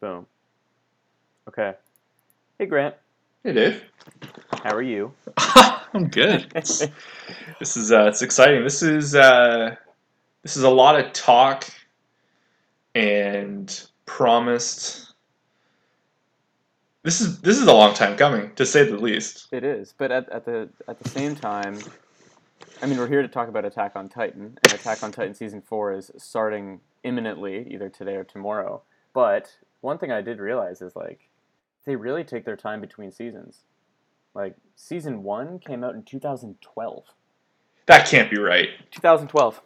Boom. Okay. Hey, Grant. Hey, Dave. How are you? I'm good. This is it's exciting. This is a lot of talk and promised. This is a long time coming, to say the least. It is, but at the same time, I mean, we're here to talk about Attack on Titan, and Attack on Titan Season 4 is starting imminently, either today or tomorrow. But one thing I did realize is, like, they really take their time between seasons. Like, Season 1 came out in 2012. That can't be right. 2012.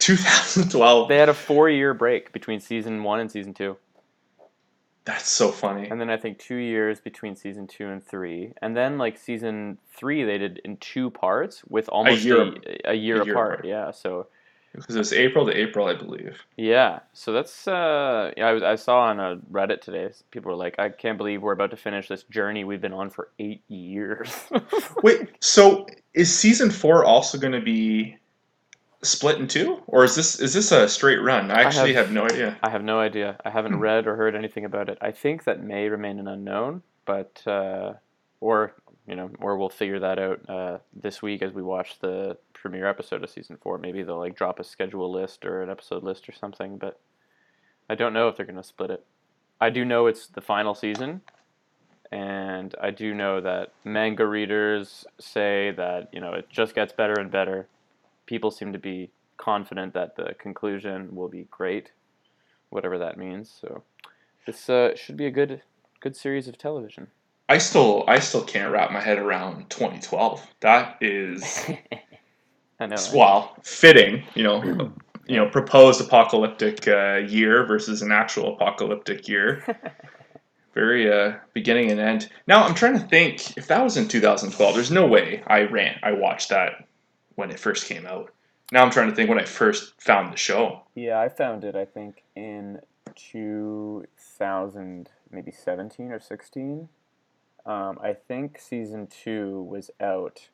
2012? They had a 4-year break between Season 1 and Season 2. That's so funny. And then I think 2 years between Season 2 and 3. And then, like, Season 3 they did in 2 parts with almost a year apart. Yeah, so... Because it was April to April, I believe. Yeah, so that's... I saw on Reddit today, people were like, I can't believe we're about to finish this journey we've been on for 8 years. Wait, so is Season 4 also going to be split in 2, or is this a straight run? I have no idea. I have no idea. I haven't read or heard anything about it. I think that may remain an unknown, but or we'll figure that out this week as we watch the premiere episode of Season 4. Maybe they'll like drop a schedule list or an episode list or something, but I don't know if they're going to split it. I do know it's the final season, and I do know that manga readers say that, you know, it just gets better and better. People seem to be confident that the conclusion will be great, whatever that means. So this should be a good series of television. I still can't wrap my head around 2012. That is, I know. Well, fitting, you know, proposed apocalyptic year versus an actual apocalyptic year. Very beginning and end. Now I'm trying to think if that was in 2012. There's no way I watched that when it first came out. Now I'm trying to think when I first found the show. Yeah, I found it, I think, in 2000, maybe 17 or 16. I think Season 2 was out,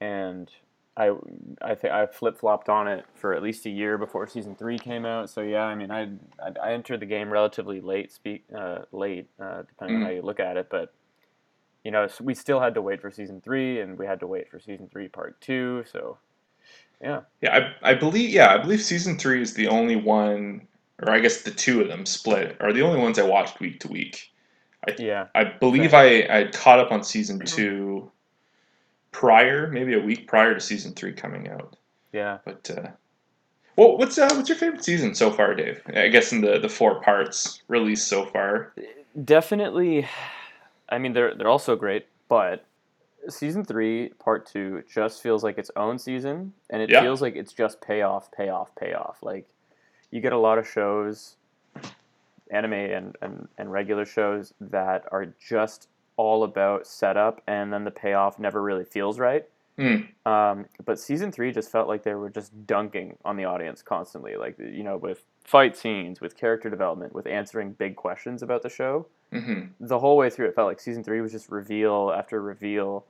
and I flip-flopped on it for at least a year before Season 3 came out. So yeah, I mean, I entered the game relatively late, depending on how you look at it, but you know, so we still had to wait for Season 3, and we had to wait for Season 3 Part 2, so, yeah. Yeah, I believe Season 3 is the only one, or I guess the two of them split, are the only ones I watched week to week. I believe exactly. I caught up on Season 2 prior, maybe a week prior to Season 3 coming out. Yeah. But, well, what's your favorite season so far, Dave? I guess in the 4 parts released so far. Definitely... I mean, they're also great, but Season 3, Part 2, just feels like its own season, and it feels like it's just payoff. Like, you get a lot of shows, anime and regular shows, that are just all about setup, and then the payoff never really feels right. But Season 3 just felt like they were just dunking on the audience constantly, like, you know, with fight scenes, with character development, with answering big questions about the show. Mm-hmm. The whole way through, it felt like Season 3 was just reveal after reveal,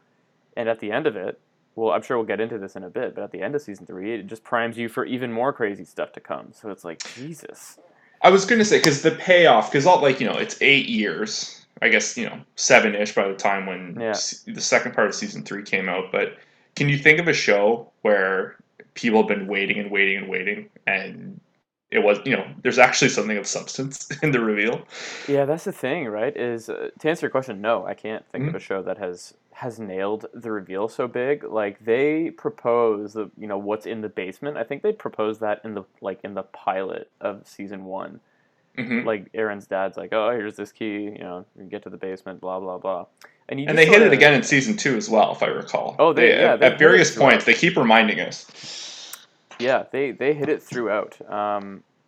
and at the end of it, well, I'm sure we'll get into this in a bit, but at the end of Season 3, it just primes you for even more crazy stuff to come. So it's like, Jesus. I was going to say, because the payoff, because all, like, you know, it's 8 years, I guess, you know, 7-ish by the time when the second part of Season 3 came out, but can you think of a show where people have been waiting, and it was, you know, there's actually something of substance in the reveal. Yeah, that's the thing, right? Is to answer your question, no, I can't think of a show that has nailed the reveal so big. Like, they propose the, you know, what's in the basement. I think they proposed that in the pilot of Season 1. Mm-hmm. Like, Eren's dad's like, oh, here's this key, you know, you can get to the basement, blah blah blah. And they hit it again in Season 2 as well, if I recall. Oh, they at various points they keep reminding us. Yeah, they hit it throughout,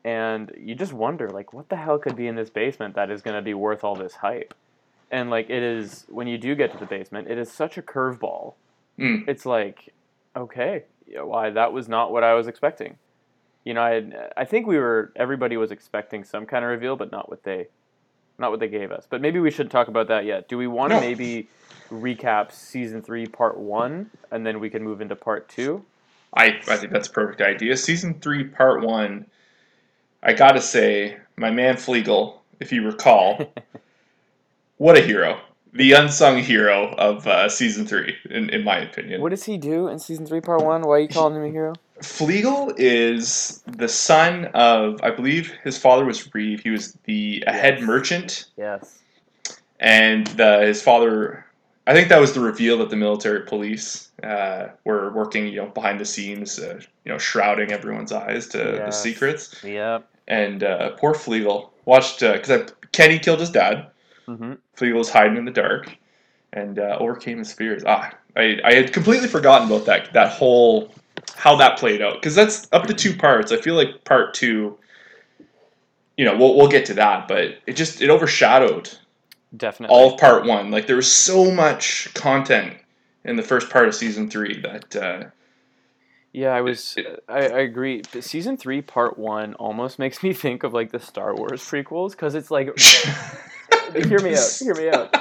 and you just wonder, like, what the hell could be in this basement that is going to be worth all this hype? And, like, it is, when you do get to the basement, it is such a curveball. It's like, okay, why, that was not what I was expecting. You know, I think everybody was expecting some kind of reveal, but not what they gave us. But maybe we should talk about that yet. Do we want to maybe recap Season 3, Part 1, and then we can move into Part 2? I think that's a perfect idea. Season 3, Part 1, I gotta say, my man Flegel if you recall. What a hero. The unsung hero of Season 3, in my opinion. What does he do in Season 3, Part 1? Why are you calling him a hero? Flegel is the son of, I believe his father was Reeve. He was a head merchant. Yes. And his father, I think that was the reveal that the military police were working, behind the scenes, shrouding everyone's eyes to the secrets. Yep. And poor Flegel. Watched, because Kenny killed his dad. Mm-hmm. Flegel was hiding in the dark, and overcame his fears. I had completely forgotten about that whole how that played out, because that's up to two parts. I feel like part two, we'll get to that, but it overshadowed definitely all of part one. Like there was so much content in the first part of season three that. I agree. But season three, part one, almost makes me think of like the Star Wars prequels, because it's like. Hear me out.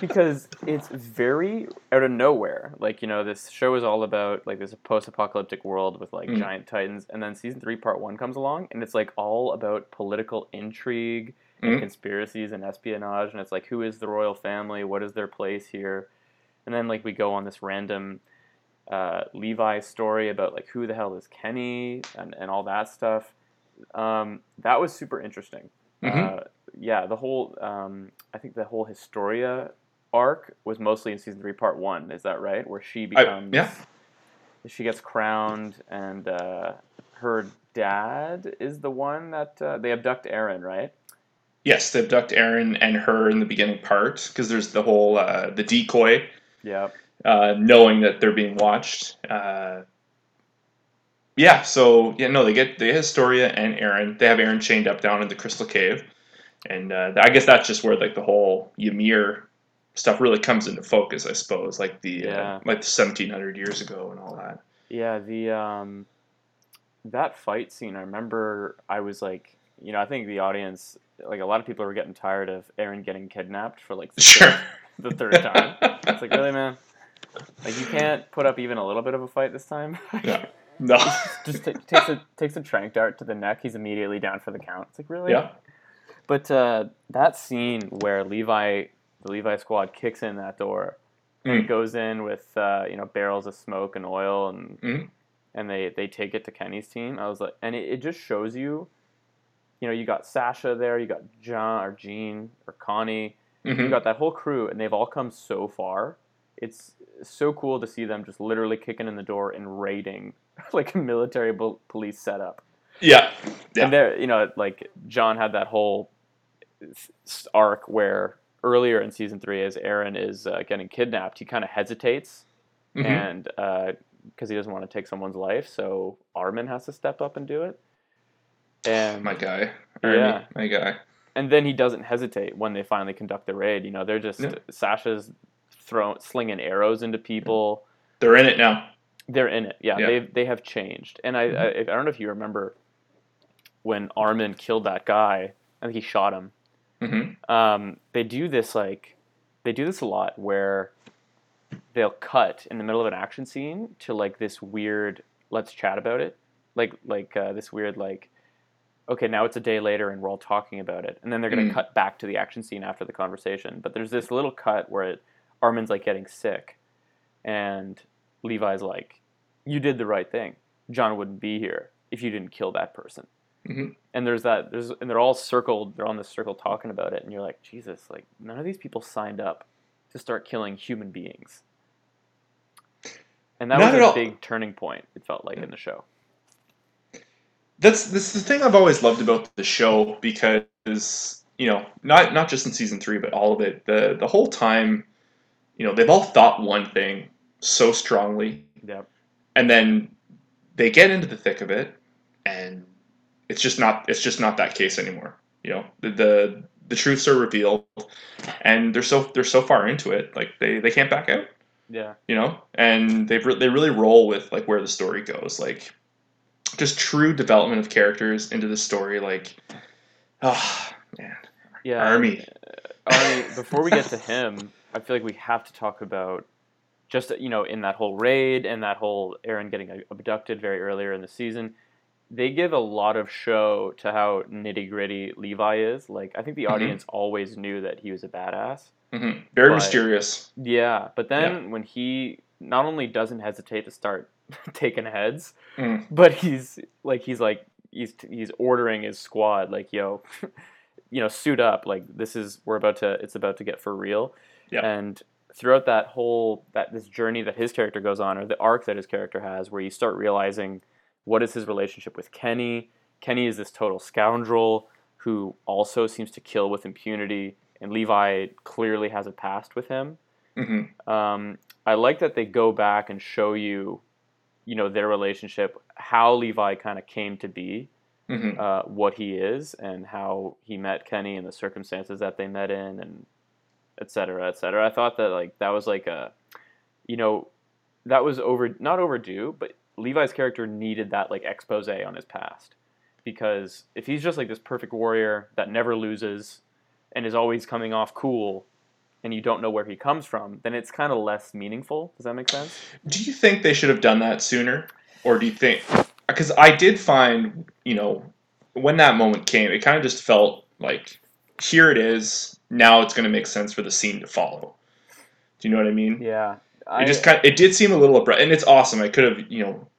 Because it's very out of nowhere. Like, this show is all about, like, there's a post-apocalyptic world with, like, giant titans. And then Season 3, Part 1 comes along, and it's, like, all about political intrigue and conspiracies and espionage. And it's, like, who is the royal family? What is their place here? And then, like, we go on this random Levi story about, like, who the hell is Kenny and all that stuff. That was super interesting. Mm-hmm. The whole, I think the whole Historia arc was mostly in Season 3, Part 1. Is that right? Where she becomes... She gets crowned, and her dad is the one that... they abduct Eren, right? Yes, they abduct Eren and her in the beginning part, because there's the whole, the decoy. Yeah. Knowing that they're being watched. They get Historia and Eren. They have Eren chained up down in the Crystal Cave. And I guess that's just where like the whole Ymir stuff really comes into focus, I suppose, like the 1700 years ago and all that. Yeah, the that fight scene. I remember I was like, I think the audience, like a lot of people were getting tired of Eren getting kidnapped for like the third time. It's like, really, man? Like you can't put up even a little bit of a fight this time. Yeah. No. Just takes a trank dart to the neck. He's immediately down for the count. It's like, really? Yeah. But that scene where the Levi squad kicks in that door and goes in with barrels of smoke and oil and they take it to Kenny's team. I was like, and it just shows you got Sasha there, you got Jean or Connie, you got that whole crew, and they've all come so far. It's so cool to see them just literally kicking in the door and raiding like a military police setup. Yeah. And there, like John had that whole arc where earlier in season 3, as Eren is getting kidnapped, he kind of hesitates, and because he doesn't want to take someone's life, so Armin has to step up and do it. And my guy, Armin, yeah, my guy. And then he doesn't hesitate when they finally conduct the raid. They're just Sasha's slinging arrows into people. They're in it now. They're in it, yeah. They have changed, and I don't know if you remember when Armin killed that guy. I think he shot him. Mm-hmm. They do this a lot where they'll cut in the middle of an action scene to like this weird let's chat about it, like this weird like okay now it's a day later and we're all talking about it, and then they're gonna cut back to the action scene after the conversation. But there's this little cut where Armin's like getting sick, and Levi's like, you did the right thing. John wouldn't be here if you didn't kill that person. Mm-hmm. And and they're all circled. They're on this circle talking about it, and you're like, Jesus, like none of these people signed up to start killing human beings. And that was a big turning point. It felt like in the show. That's the thing I've always loved about the show, because not just in season 3, but all of it. The whole time, they've all thought one thing so strongly, and then they get into the thick of it, and it's just not that case anymore. The truths are revealed, and they're so far into it, like they can't back out. And they really roll with like where the story goes, like just true development of characters into the story. Like, oh man, Armin. Before we get to him, I feel like we have to talk about. Just, in that whole raid and that whole Eren getting abducted very earlier in the season, they give a lot of show to how nitty-gritty Levi is. Like, I think the audience always knew that he was a badass. Very mysterious. Yeah, but then when he not only doesn't hesitate to start taking heads, but he's ordering his squad, like, yo, you know, suit up. Like, it's about to get for real. Yeah. And throughout that whole, this journey that his character goes on, or the arc that his character has, where you start realizing what is his relationship with Kenny. Kenny is this total scoundrel who also seems to kill with impunity, and Levi clearly has a past with him. I like that they go back and show you, their relationship, how Levi kind of came to be, what he is, and how he met Kenny and the circumstances that they met in, and et cetera, et cetera. I thought that that was that was not overdue, but Levi's character needed that expose on his past, because if he's just this perfect warrior that never loses and is always coming off cool, and you don't know where he comes from, then it's kind of less meaningful. Does that make sense? Do you think they should have done that sooner, or do you think? Because I did find, when that moment came, it kind of just felt like, here it is. Now it's going to make sense for the scene to follow. Do you know what I mean? Yeah. It did seem a little abrupt, and it's awesome. I could have,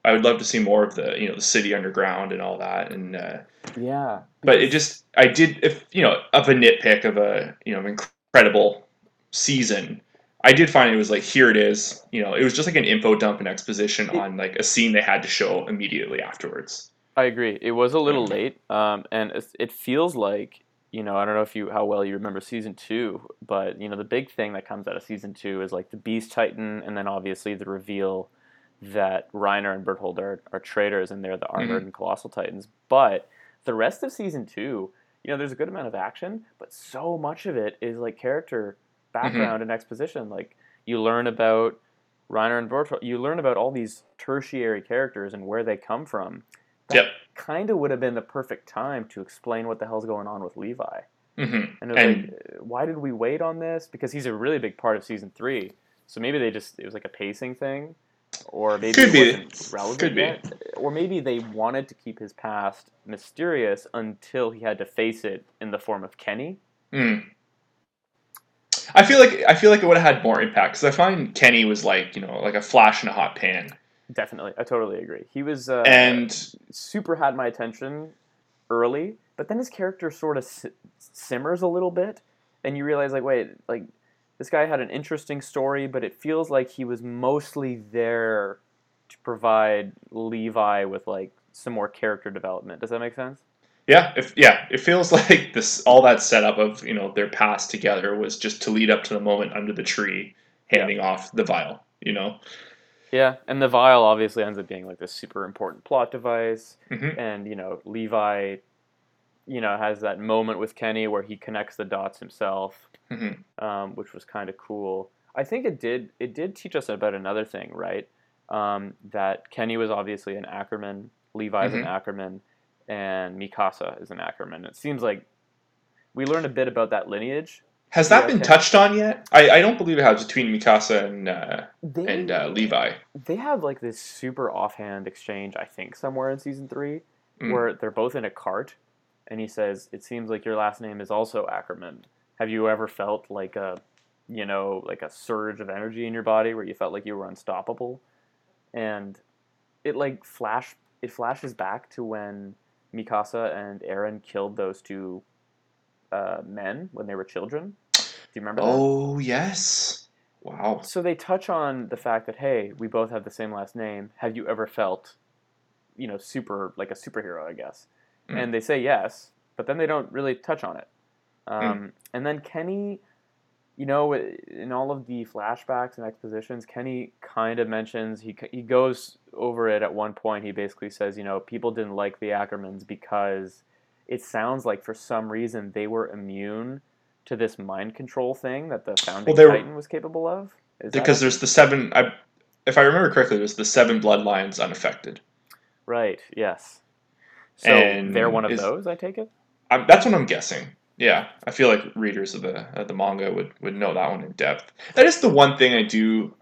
I would love to see more of the, the city underground and all that, and yeah. But of a nitpick of a, incredible season, I did find it was here it is. It was just an info dump and exposition on a scene they had to show immediately afterwards. I agree. It was a little late, and it feels like. I don't know how well you remember season 2, but the big thing that comes out of season 2 is the Beast Titan, and then obviously the reveal that Reiner and Bertholdt are traitors, and they're the Armored and Colossal Titans. But the rest of season 2, there's a good amount of action, but so much of it is character background and exposition. You learn about Reiner and Bertholdt, you learn about all these tertiary characters and where they come from. Kind of would have been the perfect time to explain what the hell's going on with Levi. And it was why did we wait on this? Because he's a really big part of season 3. So maybe it was a pacing thing, or maybe it wasn't relevant yet. Or maybe they wanted to keep his past mysterious until he had to face it in the form of Kenny. I feel like it would have had more impact, because I find Kenny was a flash in a hot pan. Definitely. I totally agree. He was super had my attention early, but then his character sort of simmers a little bit, and you realize, wait, this guy had an interesting story, but it feels like he was mostly there to provide Levi with, some more character development. Does that make sense? Yeah. It feels like this, all that setup of, their past together was just to lead up to the moment under the tree, handing off the vial, Yeah, and the vial obviously ends up being this super important plot device, and Levi, has that moment with Kenny where he connects the dots himself, which was kind of cool. I think it did teach us about another thing, right? That Kenny was obviously an Ackerman, Levi's an Ackerman, and Mikasa is an Ackerman. It seems like we learned a bit about that lineage. Has that been touched on yet? I don't believe it has, between Mikasa and Levi. They have this super offhand exchange, I think, somewhere in season 3, where they're both in a cart, and he says, "It seems like your last name is also Ackerman. Have you ever felt a surge of energy in your body where you felt like you were unstoppable?" And it flashes back to when Mikasa and Eren killed those two men when they were children. Do you remember that? Oh, yes. Wow. So they touch on the fact that, hey, we both have the same last name. Have you ever felt, super, a superhero, I guess? And they say yes, but then they don't really touch on it. And then Kenny, in all of the flashbacks and expositions, Kenny kind of mentions, he goes over it at one point. He basically says, people didn't like the Ackermans because it sounds like for some reason they were immune to this mind control thing that the founding Titan was capable of. Because there's the 7, if I remember correctly, there's the 7 bloodlines unaffected. Right. Yes. So and they're one of those, I take it. That's what I'm guessing. Yeah, I feel like readers of the manga would know that one in depth. That is the one thing I do.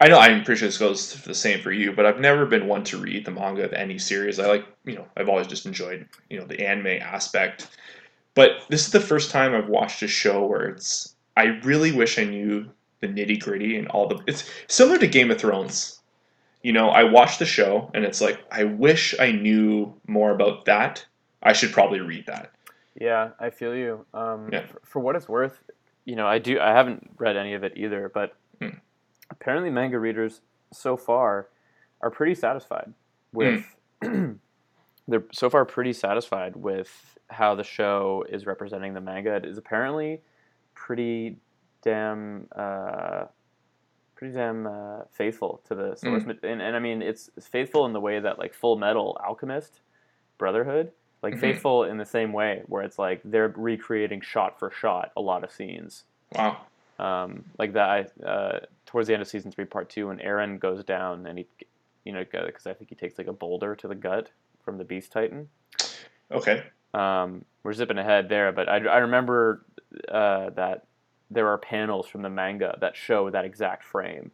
I know, I'm pretty sure this goes the same for you, but I've never been one to read the manga of any series. I like, you know, I've always just enjoyed, you know, the anime aspect. But this is the first time I've watched a show where it's, I really wish I knew the nitty gritty and all the, it's similar to Game of Thrones. You know, I watched the show and it's like, I wish I knew more about that. I should probably read that. Yeah, I feel you. Yeah. For what it's worth, you know, I haven't read any of it either, but apparently manga readers so far are pretty satisfied with they're so far pretty satisfied with how the show is representing the manga. It is apparently pretty damn faithful to the source, and I mean it's faithful in the way that like Full Metal Alchemist Brotherhood, like faithful in the same way where it's like they're recreating shot for shot a lot of scenes. Wow. Like that, towards the end of season 3, part 2, when Eren goes down and he, you know, because I think he takes like a boulder to the gut from the Beast Titan. Okay. We're zipping ahead there, but I remember that there are panels from the manga that show that exact frame,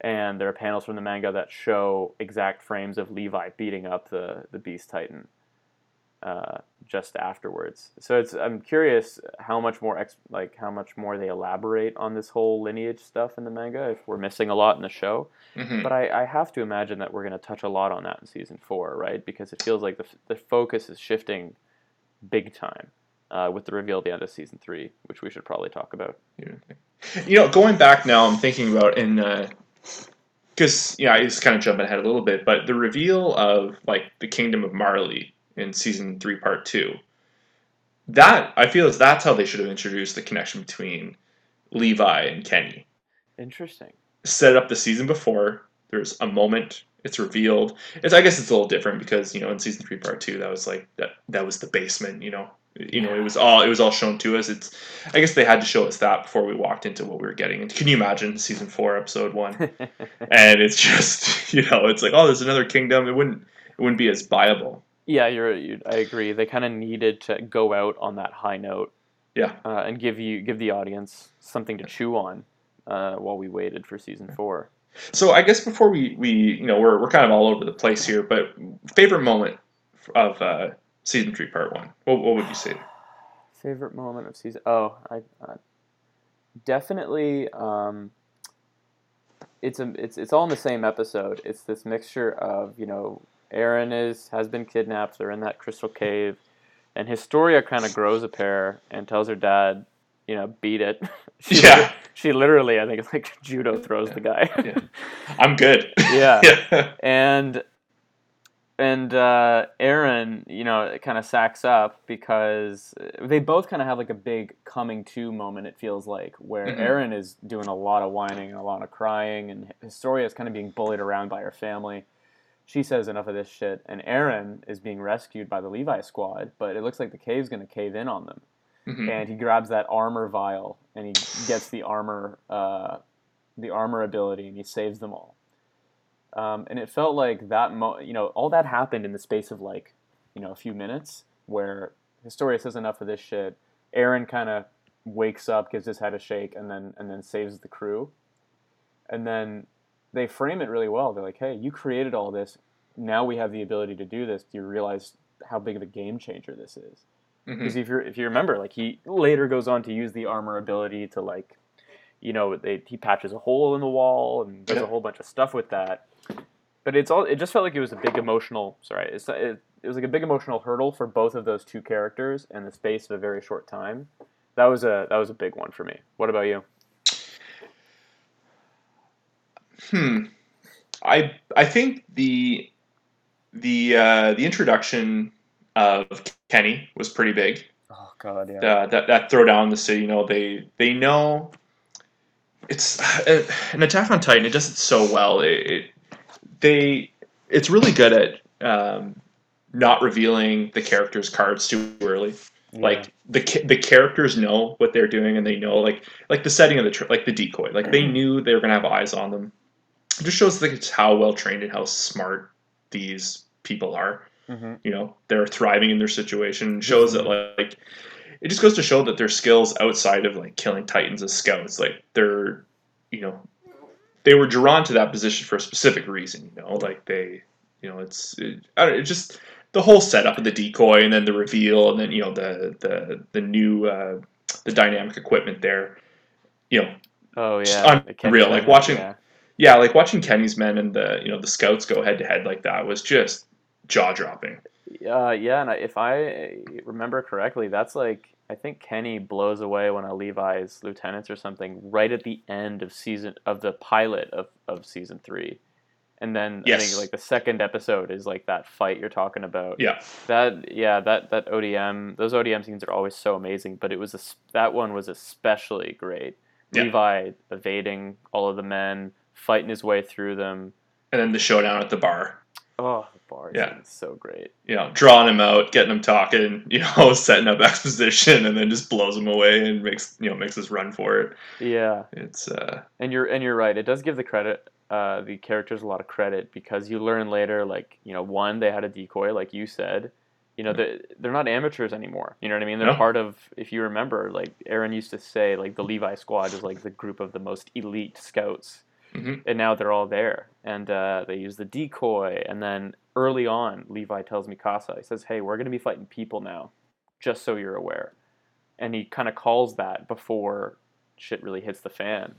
and there are panels from the manga that show exact frames of Levi beating up the Beast Titan. Just afterwards, so it's. I'm curious how much more they elaborate on this whole lineage stuff in the manga. If we're missing a lot in the show, but I have to imagine that we're going to touch a lot on that in season 4, right? Because it feels like the focus is shifting big time with the reveal at the end of season 3, which we should probably talk about. You know, going back now, I'm thinking about because yeah, it's kind of jumping ahead a little bit, but the reveal of like the Kingdom of Marley in season 3, part 2, that I feel is that's how they should have introduced the connection between Levi and Kenny. Interesting. Set up the season before. There's a moment. It's revealed. I guess it's a little different because you know in season 3, part 2, that was like that was the basement. You know it was all shown to us. It's I guess they had to show us that before we walked into what we were getting. And can you imagine season 4, episode 1? And it's just it's like there's another kingdom. It wouldn't be as viable. Yeah, I agree. They kind of needed to go out on that high note, and give the audience something to chew on while we waited for season 4. So I guess before we we're kind of all over the place here, but favorite moment of season 3, part 1. What would you say? Favorite moment of season? Oh, I definitely. It's all in the same episode. It's this mixture of Eren has been kidnapped. They're in that crystal cave, and Historia kind of grows a pair and tells her dad, beat it. She literally, I think it's like judo throws the guy. I'm good. And Eren, it kind of sacks up because they both kind of have like a big coming to moment. It feels like where Eren is doing a lot of whining and a lot of crying, and Historia is kind of being bullied around by her family. She says enough of this shit, and Eren is being rescued by the Levi squad, but it looks like the cave's going to cave in on them. And he grabs that armor vial, and he gets the armor ability, and he saves them all. And it felt like that, all that happened in the space of like, a few minutes, where Historia says enough of this shit, Eren kind of wakes up, gives his head a shake, and then saves the crew. And then they frame it really well. They're like, hey, you created all this. Now we have the ability to do this. Do you realize how big of a game changer this is? Because if you remember, like he later goes on to use the armor ability to like, he patches a hole in the wall and does a whole bunch of stuff with that. But it just felt like it was a big emotional, it was like a big emotional hurdle for both of those two characters in the space of a very short time. That was a big one for me. What about you? I think the introduction of Kenny was pretty big. Oh god, yeah. That throwdown, the city, they know it's an Attack on Titan. It does it so well. It's really good at not revealing the characters' cards too early. Yeah. Like the characters know what they're doing, and they know like the setting of the decoy. Like they knew they were gonna have eyes on them. It just shows how well trained and how smart these people are. They're thriving in their situation. It shows that like it just goes to show that their skills outside of like killing Titans as scouts, like they're they were drawn to that position for a specific reason, you know, like they, you know, it's just the whole setup of the decoy and then the reveal and then, you know, the new, the dynamic equipment there, you know. Oh yeah. Unreal. Like watching, yeah, like watching Kenny's men and the, you know, the scouts go head to head like that was just jaw dropping. Yeah. And if I remember correctly, that's like, I think Kenny blows away one of Levi's lieutenants or something right at the end of the pilot of season three. And then yes. I think like the second episode is like that fight you're talking about. Yeah. That ODM, those ODM scenes are always so amazing, but it was that one was especially great. Yeah. Levi evading all of the men, fighting his way through them. And then the showdown at the bar. Oh, the bar is so great. You know, drawing him out, getting him talking, you know, setting up exposition, and then just blows him away and makes us run for it. Yeah, it's and you're right. It does give the characters a lot of credit because you learn later, like you know, one they had a decoy, like you said. You know, they're not amateurs anymore. You know what I mean? They're part of, if you remember, like Eren used to say, like the Levi squad is like the group of the most elite scouts. Mm-hmm. And now they're all there, and they use the decoy. And then early on, Levi tells Mikasa, he says, "Hey, we're going to be fighting people now, just so you're aware." And he kind of calls that before shit really hits the fan.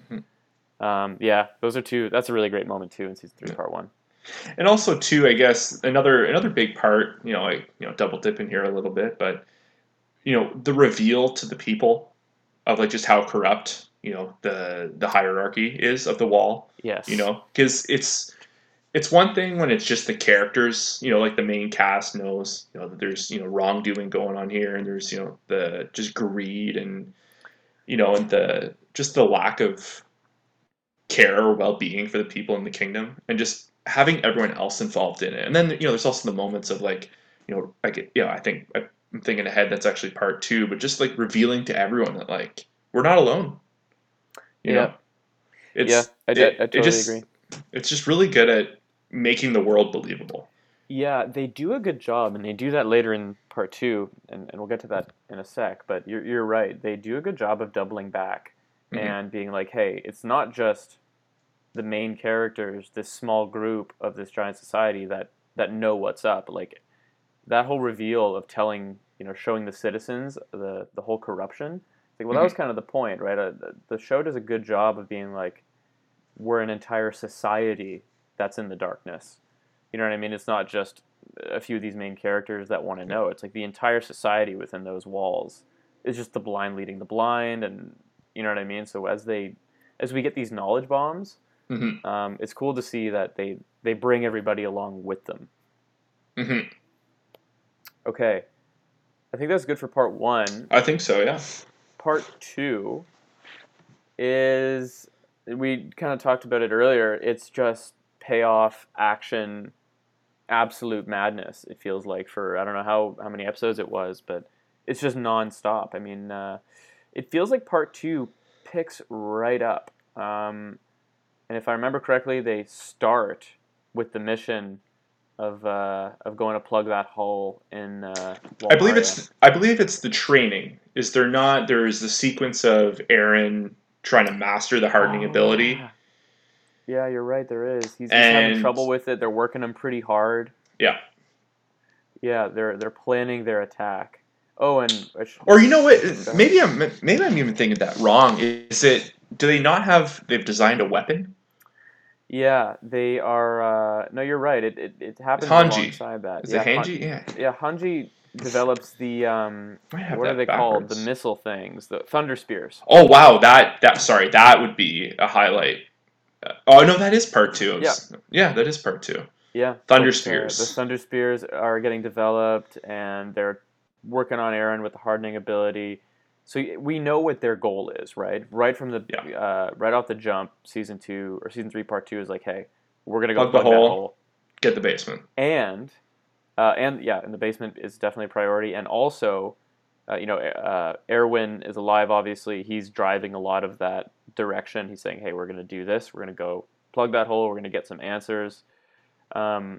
Mm-hmm. Those are two. That's a really great moment too in season 3, part 1. And also too, I guess another big part. You know, I double dip in here a little bit, but you know, the reveal to the people of like just how corrupt, you know, the hierarchy is of the wall. Yes. You know, because it's one thing when it's just the characters, you know, like the main cast knows, you know, that there's, you know, wrongdoing going on here and there's, you know, the just greed and, you know, and the just the lack of care or well-being for the people in the kingdom and just having everyone else involved in it. And then, you know, there's also the moments of like, you know, I'm thinking ahead, that's actually part 2, but just like revealing to everyone that like, we're not alone. You know? I totally agree. It's just really good at making the world believable. Yeah, they do a good job, and they do that later in part 2, and we'll get to that in a sec, but you're right. They do a good job of doubling back and being like, hey, it's not just the main characters, this small group of this giant society that know what's up. Like, that whole reveal of telling, you know, showing the citizens the whole corruption. Well, that was kind of the point, right? The show does a good job of being like, we're an entire society that's in the darkness. You know what I mean? It's not just a few of these main characters that want to know. It's like the entire society within those walls is just the blind leading the blind, and you know what I mean? So as we get these knowledge bombs, it's cool to see that they bring everybody along with them. Mm-hmm. Okay. I think that's good for part 1. I think so, yeah. Part 2 is, we kind of talked about it earlier, it's just payoff, action, absolute madness, it feels like, for I don't know how many episodes it was, but it's just nonstop. I mean, it feels like part 2 picks right up. And if I remember correctly, they start with the mission of going to plug that hole in. I believe it's the training. Is there not? There is the sequence of Eren trying to master the hardening ability. Yeah, you're right. There is. He's having trouble with it. They're working him pretty hard. Yeah. Yeah, they're planning their attack. Oh, and or you know what? Maybe I'm even thinking that wrong. Is it? Do they not have? They've designed a weapon. Yeah, they are... no, you're right. It happens alongside that. Is it Hanji? Yeah, Hanji develops the... what are they called? The missile things. The thunder spears. Oh, wow. That would be a highlight. That is part 2. That is part 2. Yeah. Thunder spears. The thunder spears are getting developed, and they're working on Eren with the hardening ability. So we know what their goal is, right? Right from the right off the jump, season 2 or season 3, part 2 is like, hey, we're gonna go plug that hole, get the basement, and the basement is definitely a priority. And also, Erwin is alive. Obviously, he's driving a lot of that direction. He's saying, hey, we're gonna do this. We're gonna go plug that hole. We're gonna get some answers. And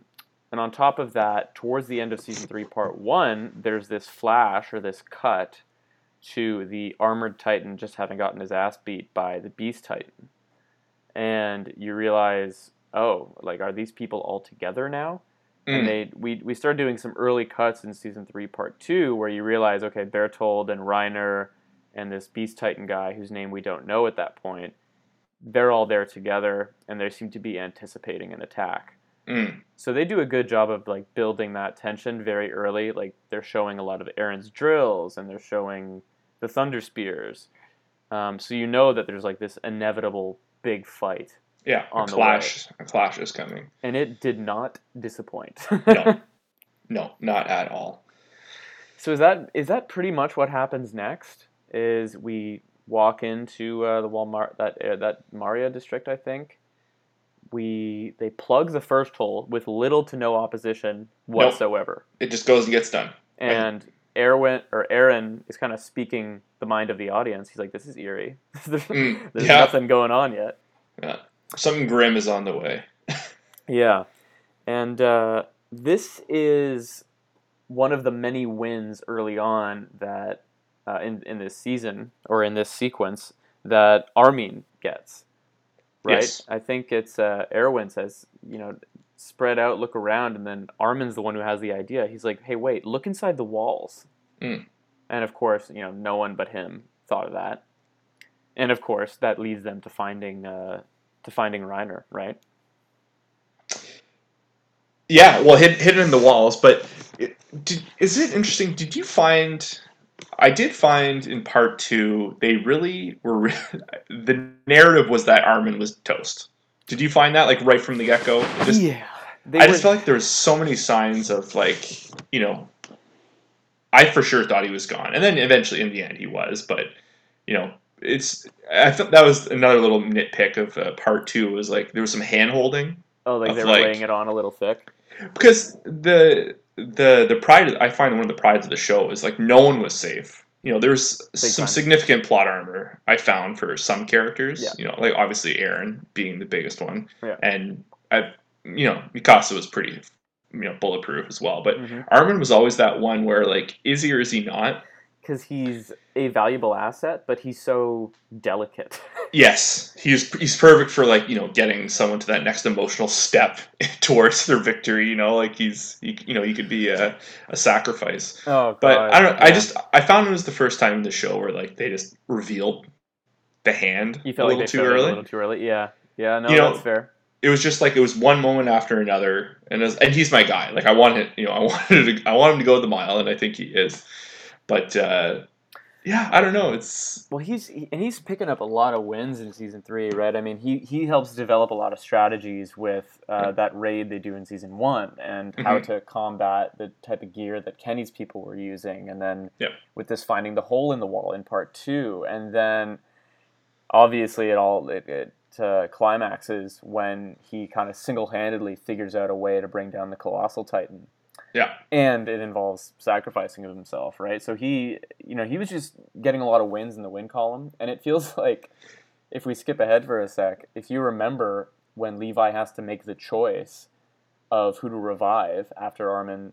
on top of that, towards the end of season 3, part 1, there's this flash or this cut to the Armored Titan just having gotten his ass beat by the Beast Titan. and you realize, oh, like, are these people all together now? Mm. And we started doing some early cuts in season 3, part 2, where you realize, okay, Bertholdt and Reiner and this Beast Titan guy whose name we don't know at that point, they're all there together, and they seem to be anticipating an attack. Mm. So they do a good job of, like, building that tension very early. Like, they're showing a lot of Eren's drills, and they're showing the thunder spears. So you know that there's, like, this inevitable big fight. Yeah, a clash is coming. And it did not disappoint. No, not at all. So is that pretty much what happens next? Is we walk into the Walmart, that Maria district, I think. They plug the first hole with little to no opposition whatsoever. Nope. It just goes and gets done. And Eren is kind of speaking the mind of the audience. He's like, this is eerie. There's nothing going on yet. Yeah. Something grim is on the way. Yeah. And this is one of the many wins early on that in this season, or in this sequence, that Armin gets. Right? Yes. I think it's Erwin says, you know, spread out, look around, and then Armin's the one who has the idea. He's like, hey, wait, look inside the walls. Mm. And of course, you know, no one but him thought of that. And of course, that leads them to finding Reiner, right? Yeah, well, hidden in the walls. But is it interesting? Did you find? I did find in part 2, they really were. The narrative was that Armin was toast. Did you find that, like, right from the get go? Yeah. I just felt like there was so many signs of, like, you know, I for sure thought he was gone, and then eventually in the end he was. But, you know, I thought that was another little nitpick of part 2 was, like, there was some hand holding. Oh, like they were laying it on a little thick. Because the pride, I find one of the prides of the show is, like, no one was safe. You know, there's some significant plot armor I found for some characters. Yeah. You know, like, obviously Eren being the biggest one, yeah. And Mikasa was pretty, you know, bulletproof as well. But Armin was always that one where, like, is he or is he not? Because he's a valuable asset, but he's so delicate. Yes, he's perfect for, like, you know, getting someone to that next emotional step towards their victory. You know, like, he could be a sacrifice. Oh, God. But I don't know. Yeah. I found it was the first time in the show where, like, they just revealed the hand a little too early. Yeah. No, you know, that's fair. It was just like it was one moment after another, and he's my guy. Like, I want him to go the mile, and I think he is. But, yeah, I don't know. He's picking up a lot of wins in season 3, right? I mean, he helps develop a lot of strategies with that raid they do in season 1 and how to combat the type of gear that Kenny's people were using. And then with this finding the hole in the wall in part 2. And then obviously it climaxes when he kind of single-handedly figures out a way to bring down the Colossal Titan. Yeah. And it involves sacrificing of himself, right? So he was just getting a lot of wins in the win column. And it feels like, if we skip ahead for a sec, if you remember when Levi has to make the choice of who to revive after Armin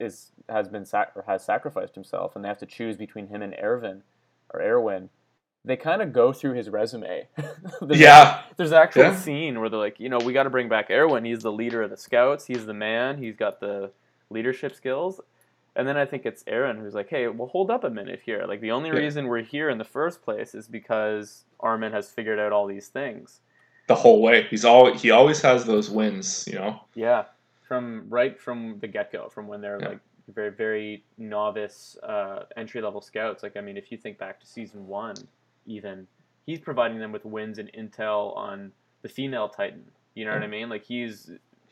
has sacrificed himself, and they have to choose between him and Erwin, they kind of go through his resume. There's an actual scene where they're like, you know, we got to bring back Erwin. He's the leader of the scouts. He's the man. He's got the leadership skills. And then I think it's Eren who's like, hey, well, hold up a minute here. Like, the only reason we're here in the first place is because Armin has figured out all these things. The whole way. He always has those wins, you know? Yeah. From the get-go, from when they're like very, very novice entry-level scouts. Like, I mean, if you think back to season 1, even, he's providing them with wins and intel on the female Titan. You know what I mean? Like, he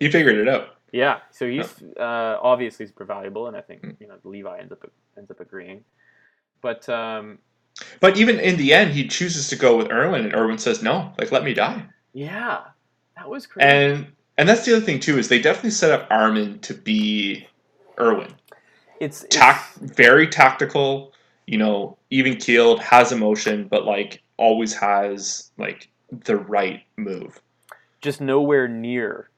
figured it out. Yeah, so he's obviously super valuable, and I think Levi ends up agreeing. But even in the end, he chooses to go with Erwin, and Erwin says no, like, let me die. Yeah, that was crazy. And that's the other thing too, is they definitely set up Armin to be Erwin. It's very tactical, you know, even-keeled, has emotion, but, like, always has, like, the right move. Just nowhere near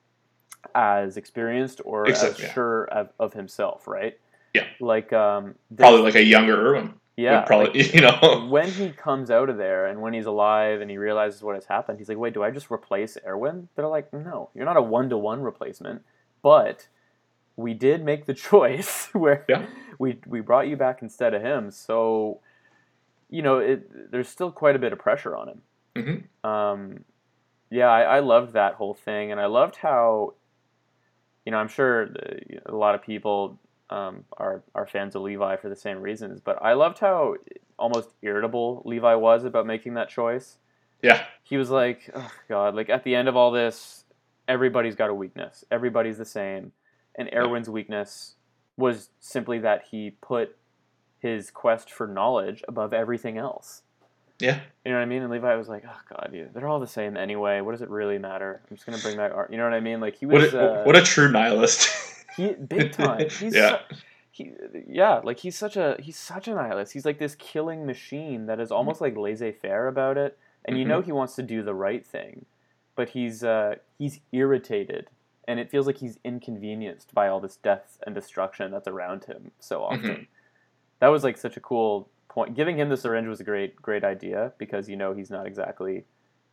as experienced or as sure of himself, right? Yeah. Like, probably like a younger Erwin. Yeah. Probably, like, you know. When he comes out of there and when he's alive and he realizes what has happened, he's like, wait, do I just replace Erwin? They're like, no, you're not a one-to-one replacement, but we did make the choice where we brought you back instead of him. So, you know, there's still quite a bit of pressure on him. Mm-hmm. Yeah, I loved that whole thing. And I loved how, you know, I'm sure a lot of people are fans of Levi for the same reasons, but I loved how almost irritable Levi was about making that choice. Yeah. He was like, oh, God, like at the end of all this, everybody's got a weakness. Everybody's the same. And Erwin's weakness was simply that he put his quest for knowledge above everything else. Yeah. You know what I mean? And Levi was like, oh, God, yeah, they're all the same anyway. What does it really matter? I'm just going to bring back art. You know what I mean? Like, he was... What a true nihilist. Big time. He's he's such a nihilist. He's like this killing machine that is almost like laissez-faire about it. And you know he wants to do the right thing. But he's irritated. And it feels like he's inconvenienced by all this death and destruction that's around him so often. Mm-hmm. That was like such a cool... point. Giving him the syringe was a great idea because you know he's not exactly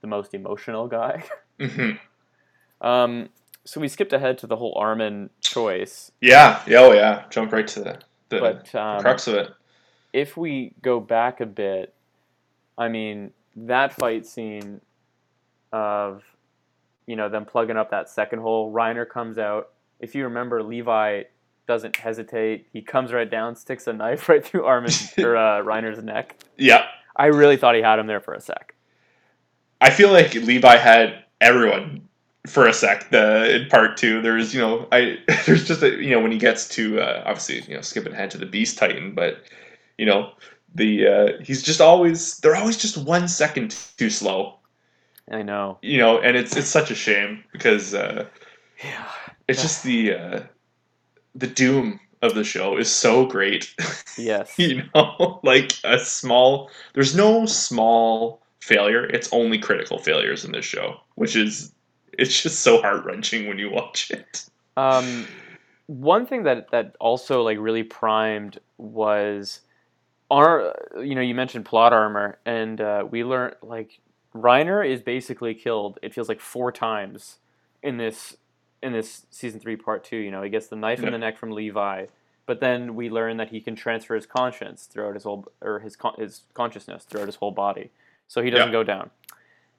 the most emotional guy. Mm-hmm. So we skipped ahead to the whole Armin choice. Yeah. Jump right to the crux of it. If we go back a bit, I mean that fight scene of you know them plugging up that second hole. Reiner comes out. If you remember, Levi doesn't hesitate. He comes right down, sticks a knife right through Armin's or Reiner's neck. Yeah, I really thought he had him there for a sec. I feel like Levi had everyone for a sec. In part two, there's there's just when he gets to obviously skipping ahead to the Beast Titan, but he's just always they're always just 1 second too slow. I know. And it's such a shame because it's just the. The doom of the show is so great. Yes. Like there's no small failure. It's only critical failures in this show, which is, it's just so heart-wrenching when you watch it. One thing that also like really primed was you mentioned plot armor and we learned like Reiner is basically killed. It feels like 4 times in this season 3 part 2, he gets the knife in the neck from Levi, but then we learn that he can transfer his conscience throughout his whole, or his consciousness throughout his whole body. So he doesn't go down.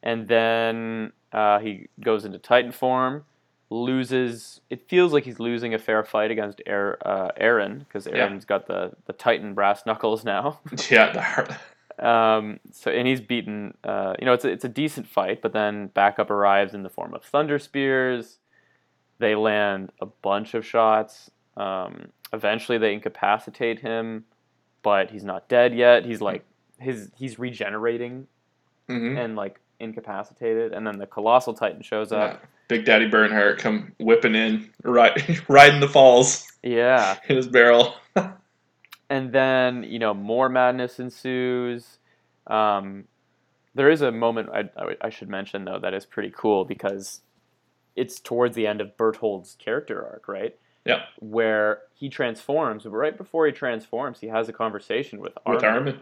And then he goes into Titan form, it feels like he's losing a fair fight against Eren, because Eren's got the Titan brass knuckles now. Yeah, the heart. And he's beaten, it's a decent fight, but then backup arrives in the form of thunder spears. They land a bunch of shots. Eventually, they incapacitate him, but he's not dead yet. He's like he's regenerating and like incapacitated. And then the Colossal Titan shows up. Yeah. Big Daddy Bernhardt come whipping in, riding the falls. Yeah, in his barrel. And then more madness ensues. There is a moment I should mention though that is pretty cool because. It's towards the end of Bertholdt's character arc, right? Yeah. Where he transforms, but right before he transforms, he has a conversation with Armin.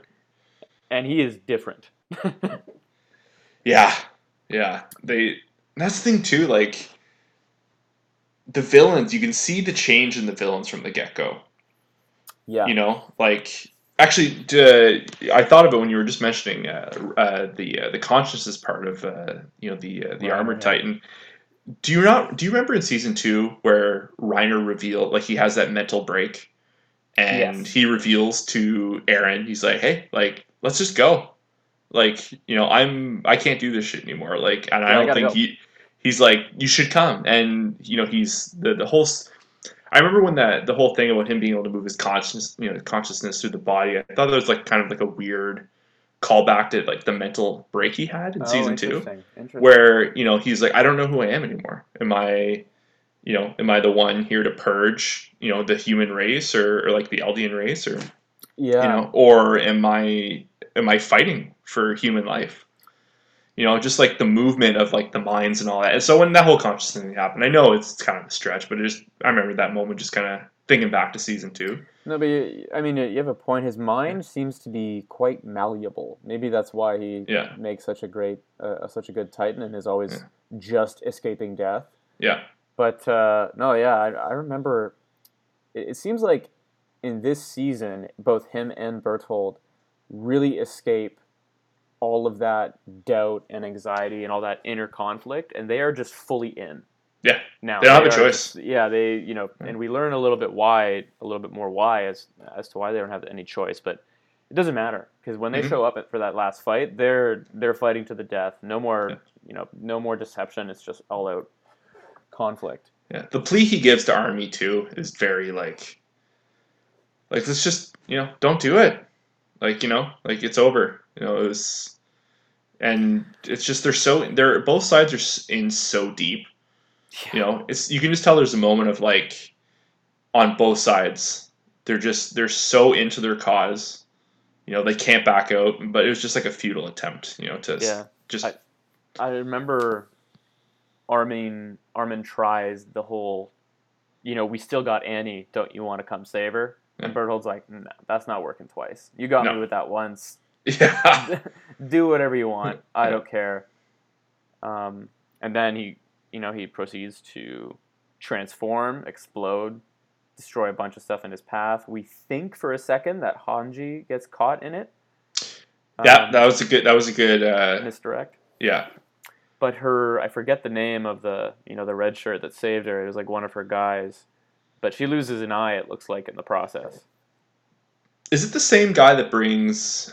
And he is different. Yeah. That's the thing, too, like, the villains, you can see the change in the villains from the get-go. Yeah. Actually, I thought of it when you were just mentioning the consciousness part of, the Armored Titan. Do you remember in season 2 where Reiner revealed he has that mental break and he reveals to Eren, he's like, hey, let's just go. I can't do this shit anymore. I don't think go. He's like, you should come. And he's the whole, I remember when the whole thing about him being able to move his consciousness through the body, I thought that was kind of a weird callback to the mental break he had in season 2, where he's like, I don't know who I am anymore. Am I the one here to purge the human race or the Eldian race or am I fighting for human life? Just the movement of the minds and all that. And so when that whole consciousness thing happened, I know it's kind of a stretch, but I remember that moment just kind of thinking back to season 2. No, but you have a point. His mind seems to be quite malleable. Maybe that's why he makes such a good Titan and is always just escaping death. Yeah. But I remember. It seems like in this season, both him and Bertholdt really escape all of that doubt and anxiety and all that inner conflict, and they are just fully in. Yeah. Now they don't have a choice. And we learn a little bit more why as to why they don't have any choice, but it doesn't matter because when they show up for that last fight, they're fighting to the death. No more, no more deception. It's just all out conflict. Yeah. The plea he gives to Armin too is very like let's just, don't do it. Like it's over. It's just both sides are in so deep. Yeah. You can just tell there's a moment of on both sides, they're so into their cause, they can't back out, but it was just a futile attempt, I remember Armin tries the whole, we still got Annie, don't you want to come save her? Yeah. And Bertholdt's like, no, that's not working twice. You got me with that once. Yeah. Do whatever you want. I don't care. And then he proceeds to transform, explode, destroy a bunch of stuff in his path. We think for a second that Hanji gets caught in it. Yeah, that was a good misdirect. Yeah. But I forget the name of the, the red shirt that saved her. It was one of her guys. But she loses an eye, it looks like, in the process. Is it the same guy that brings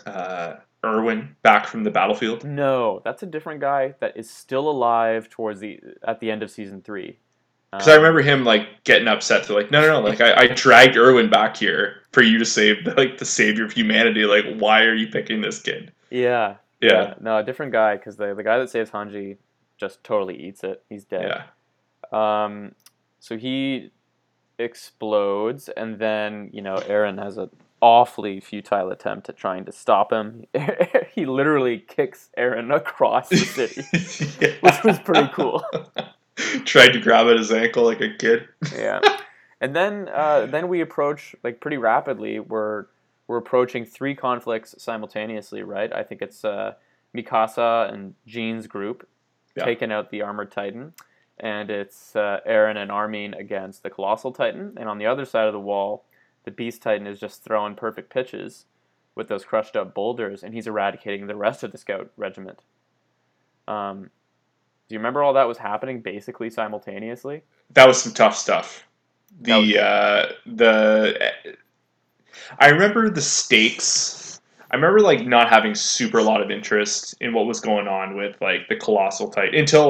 Erwin back from the battlefield? No, that's a different guy that is still alive at the end of season 3. Because I remember him getting upset. They're like, no. I dragged Erwin back here for you to save the savior of humanity. Why are you picking this kid? Yeah. Yeah. No, a different guy because the guy that saves Hanji just totally eats it. He's dead. Yeah. So he explodes, and then Eren has a awfully futile attempt at trying to stop him. He literally kicks Eren across the city, which was pretty cool. Tried to grab at his ankle like a kid. Yeah, and then we approach pretty rapidly. We're approaching 3 conflicts simultaneously, right? I think it's Mikasa and Jean's group taking out the Armored Titan, and it's Eren and Armin against the Colossal Titan, and on the other side of the wall, the Beast Titan is just throwing perfect pitches with those crushed up boulders, and he's eradicating the rest of the scout regiment. Do you remember all that was happening basically simultaneously? That was some tough stuff. I remember the stakes. I remember not having super lot of interest in what was going on with the Colossal Titan until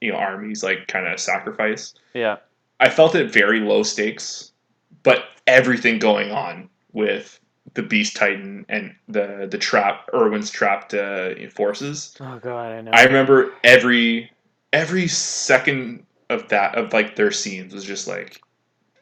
the Army's kind of sacrifice. Yeah, I felt it very low stakes. But everything going on with the Beast Titan and the trap, Erwin's trapped forces. Oh God, I know. I remember every second of that their scenes was just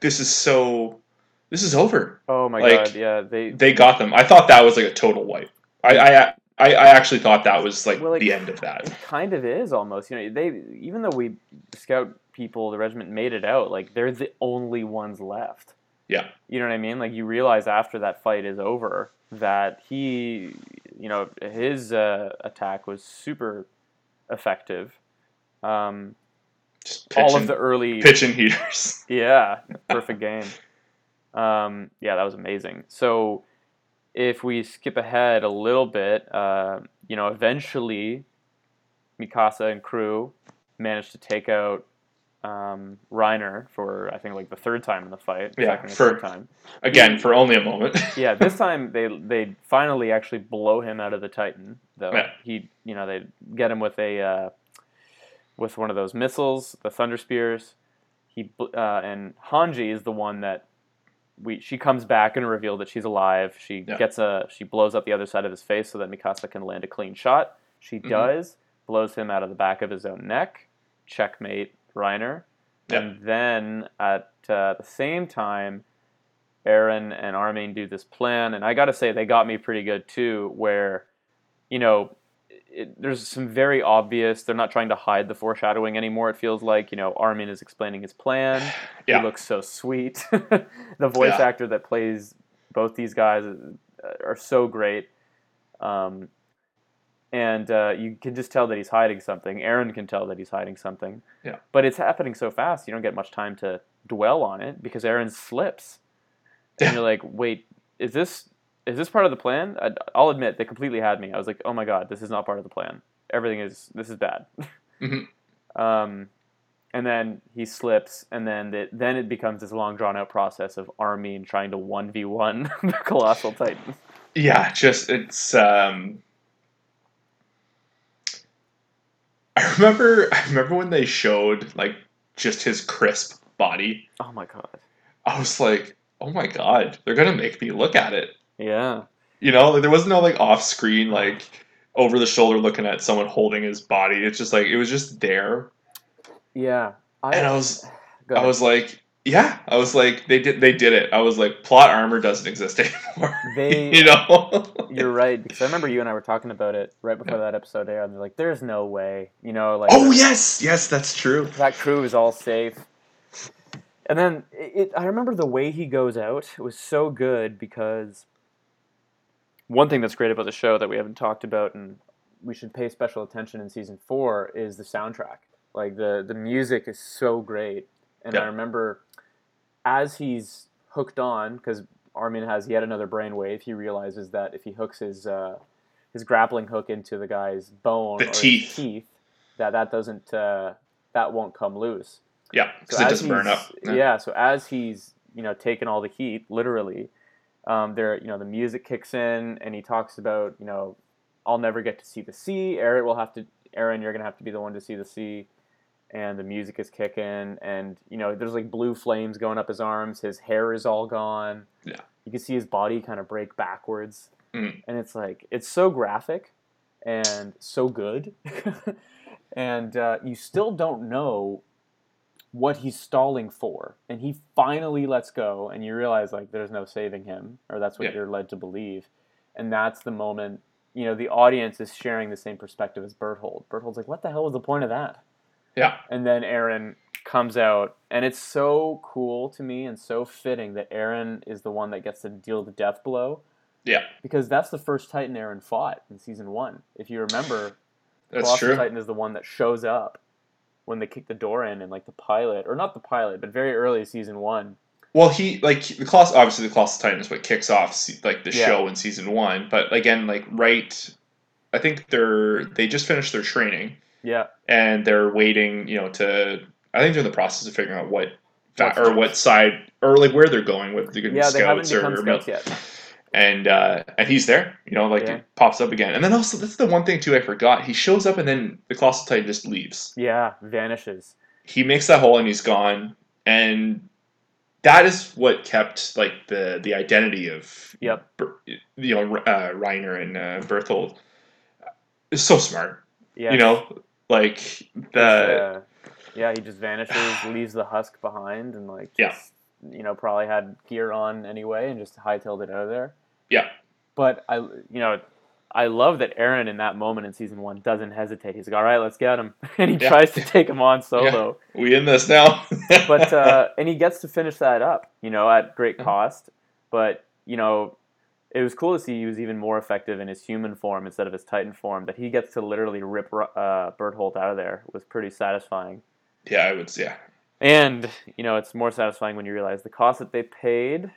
this is over. Oh my God, yeah, they got them. I thought that was a total wipe. I actually thought that was the end of that. It kind of is almost. Even though the scout people, the regiment made it out. They're the only ones left. Yeah. You know what I mean? You realize after that fight is over that he, his attack was super effective. All of the early... pitch and heaters. Yeah. Perfect game. That was amazing. So if we skip ahead a little bit, eventually Mikasa and crew managed to take out Reiner for I think the 3rd time in the fight. Yeah, for only a moment. Yeah, this time they finally actually blow him out of the Titan though. Yeah. They get him with a with one of those missiles, the thunder spears. He and Hanji is the one that she comes back and revealed that she's alive. She she blows up the other side of his face so that Mikasa can land a clean shot. She does, blows him out of the back of his own neck. Checkmate. Reiner, and then at the same time, Eren and Armin do this plan, and I gotta say they got me pretty good too. Where, there's some very obvious, they're not trying to hide the foreshadowing anymore. It feels like, you know, Armin is explaining his plan. Yeah. He looks so sweet. The voice actor that plays both these guys are so great. And you can just tell that he's hiding something. Eren can tell that he's hiding something. Yeah. But it's happening so fast, you don't get much time to dwell on it because Eren slips. And you're like, wait, is this part of the plan? I'll admit, they completely had me. I was like, oh my god, this is not part of the plan. This is bad. Mm-hmm. And then he slips, and then it becomes this long, drawn-out process of Armin trying to 1v1 the Colossal Titan. Yeah, just, it's, I remember when they showed, like, just his crisp body. Oh my god. I was like, oh my god, they're gonna make me look at it. Yeah. You know, like, there was no, like, off-screen, like, over-the-shoulder looking at someone holding his body. It's just, like, it was just there. Yeah. I was like, they did it. I was like, plot armor doesn't exist anymore. You know? You're right, because I remember you and I were talking about it right before that episode aired, and they're like, there's no way, you know, like... Oh, yes, that's true. That crew is all safe. And then I remember the way he goes out. It was so good because one thing that's great about the show that we haven't talked about and we should pay special attention in season 4 is the soundtrack. Like the music is so great. And I remember as he's hooked on, because Armin has yet another brainwave, he realizes that if he hooks his grappling hook into the guy's bone his teeth, that won't come loose. Yeah, because it doesn't burn up. Yeah, so as he's, you know, taken all the heat, literally, there, you know, the music kicks in, and he talks about, you know, I'll never get to see the sea. Eren, you're gonna have to be the one to see the sea. And the music is kicking, and, you know, there's like blue flames going up his arms. His hair is all gone. Yeah, you can see his body kind of break backwards, and it's like, it's so graphic, and so good, and you still don't know what he's stalling for, and he finally lets go, and you realize, like, there's no saving him, or that's what you're led to believe. And that's the moment, you know, the audience is sharing the same perspective as Bertholdt. Bertholdt's like, what the hell was the point of that? Yeah. And then Eren comes out, and it's so cool to me and so fitting that Eren is the one that gets to deal the death blow. Yeah. Because that's the first Titan Eren fought in season 1. If you remember, Colossal Titan is the one that shows up when they kick the door in, and like the pilot, or not the pilot, but very early season 1. Well, he, like, the Colossal Titan is what kicks off, like, the show in season 1. But again, like, I think they just finished their training. Yeah. And they're waiting, you know, I think they're in the process of figuring out what side, or like where they're going, whether they're going to be scouts or scouts yet. And he's there, you know, like it pops up again. And then also, that's the one thing too I forgot. He shows up and then the Colossal Titan just leaves. Yeah, vanishes. He makes that hole and he's gone. And that is what kept like the identity of you know, Reiner and Bertholdt. It's so smart. Yeah. You know, like he just vanishes, leaves the husk behind, and like you know, probably had gear on anyway and just hightailed it out of there. Yeah. But I love that Eren in that moment in season 1 doesn't hesitate. He's like, all right, let's get him. And he tries to take him on solo. Yeah. We in this now. But and he gets to finish that up, you know, at great cost. But, you know, it was cool to see he was even more effective in his human form instead of his Titan form. That he gets to literally rip Bertholdt out of there was pretty satisfying. Yeah, I would say. Yeah. And, you know, it's more satisfying when you realize the cost that they paid.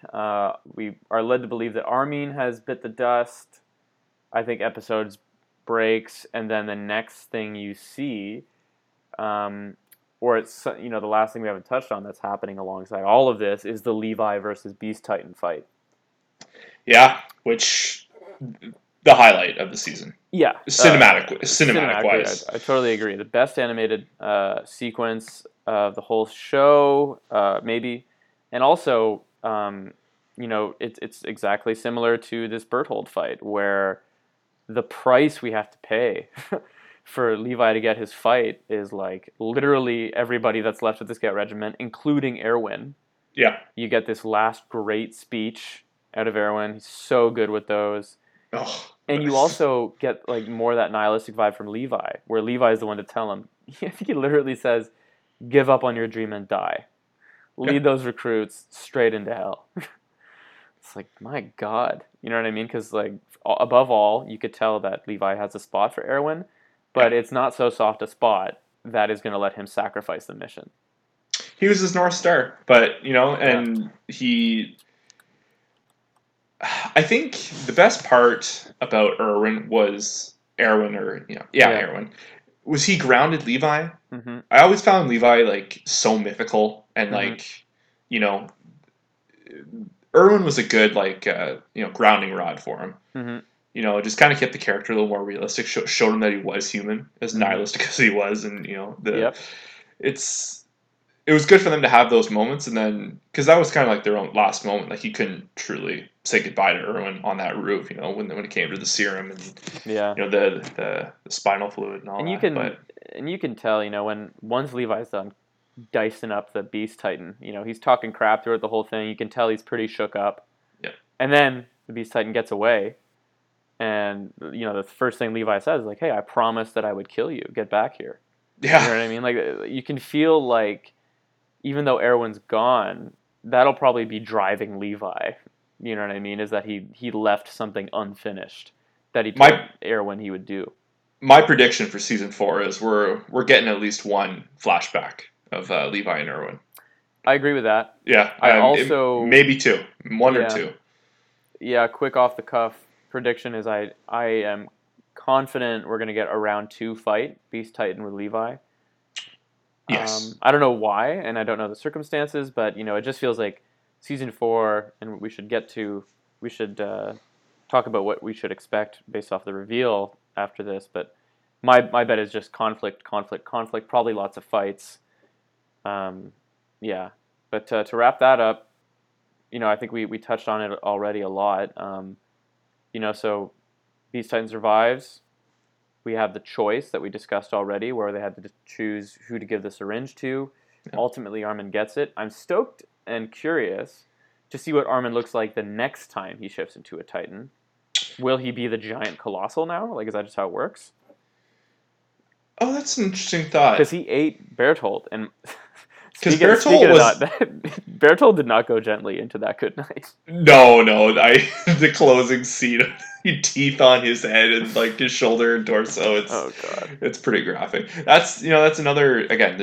We are led to believe that Armin has bit the dust. I think episodes breaks, and then the next thing you see, or it's, you know, the last thing we haven't touched on that's happening alongside all of this is the Levi versus Beast Titan fight. Yeah, which the highlight of the season. Yeah, cinematic-wise. I totally agree. The best animated sequence of the whole show, maybe, and also, you know, it's exactly similar to this Bertholdt fight, where the price we have to pay for Levi to get his fight is like literally everybody that's left of the Scout Regiment, including Erwin. Yeah, you get this last great speech out of Erwin. He's so good with those. Oh. And you also get like more of that nihilistic vibe from Levi, where Levi is the one to tell him. I think he literally says, "Give up on your dream and die. Lead those recruits straight into hell." It's like, my God, you know what I mean? Because like above all, you could tell that Levi has a spot for Erwin, but it's not so soft a spot that is going to let him sacrifice the mission. He was his North Star, but you know, and he. I think the best part about Erwin was Erwin. Was he grounded Levi? Mm-hmm. I always found Levi like so mythical and like, you know, Erwin was a good like grounding rod for him. Mm-hmm. You know, just kind of kept the character a little more realistic. Showed him that he was human, as nihilistic as he was, and you know, it was good for them to have those moments, and then because that was kind of like their own last moment. Like he couldn't truly say goodbye to Erwin on that roof, you know, when it came to the serum and you know the spinal fluid and all and that. You can tell, you know, when once Levi's done dicing up the Beast Titan, you know, he's talking crap throughout the whole thing. You can tell he's pretty shook up. Yeah. And then the Beast Titan gets away, and you know the first thing Levi says is like, "Hey, I promised that I would kill you. Get back here." Yeah. You know what I mean? Like you can feel like, even though Erwin's gone, that'll probably be driving Levi. You know what I mean? Is that he left something unfinished that he told Erwin he would do. My prediction for season 4 is we're getting at least one flashback of Levi and Erwin. I agree with that. Yeah, I also maybe two, or two. Yeah, quick off the cuff prediction is I am confident we're going to get a round 2 fight, Beast Titan with Levi. Yes. I don't know why, and I don't know the circumstances, but you know, it just feels like season 4, and we should talk about what we should expect based off the reveal after this. But my bet is just conflict. Probably lots of fights. But to wrap that up, you know, I think we touched on it already a lot. You know, so Beast Titan survives. We have the choice that we discussed already where they had to choose who to give the syringe to. Yeah. Ultimately, Armin gets it. I'm stoked and curious to see what Armin looks like the next time he shifts into a Titan. Will he be the giant colossal now? Like, is that just how it works? Oh, that's an interesting thought. Because he ate Bertholdt. Because Bertholdt did not go gently into that good night. No. The closing scene, teeth on his head and like his shoulder and torso. It's pretty graphic. That's another, again,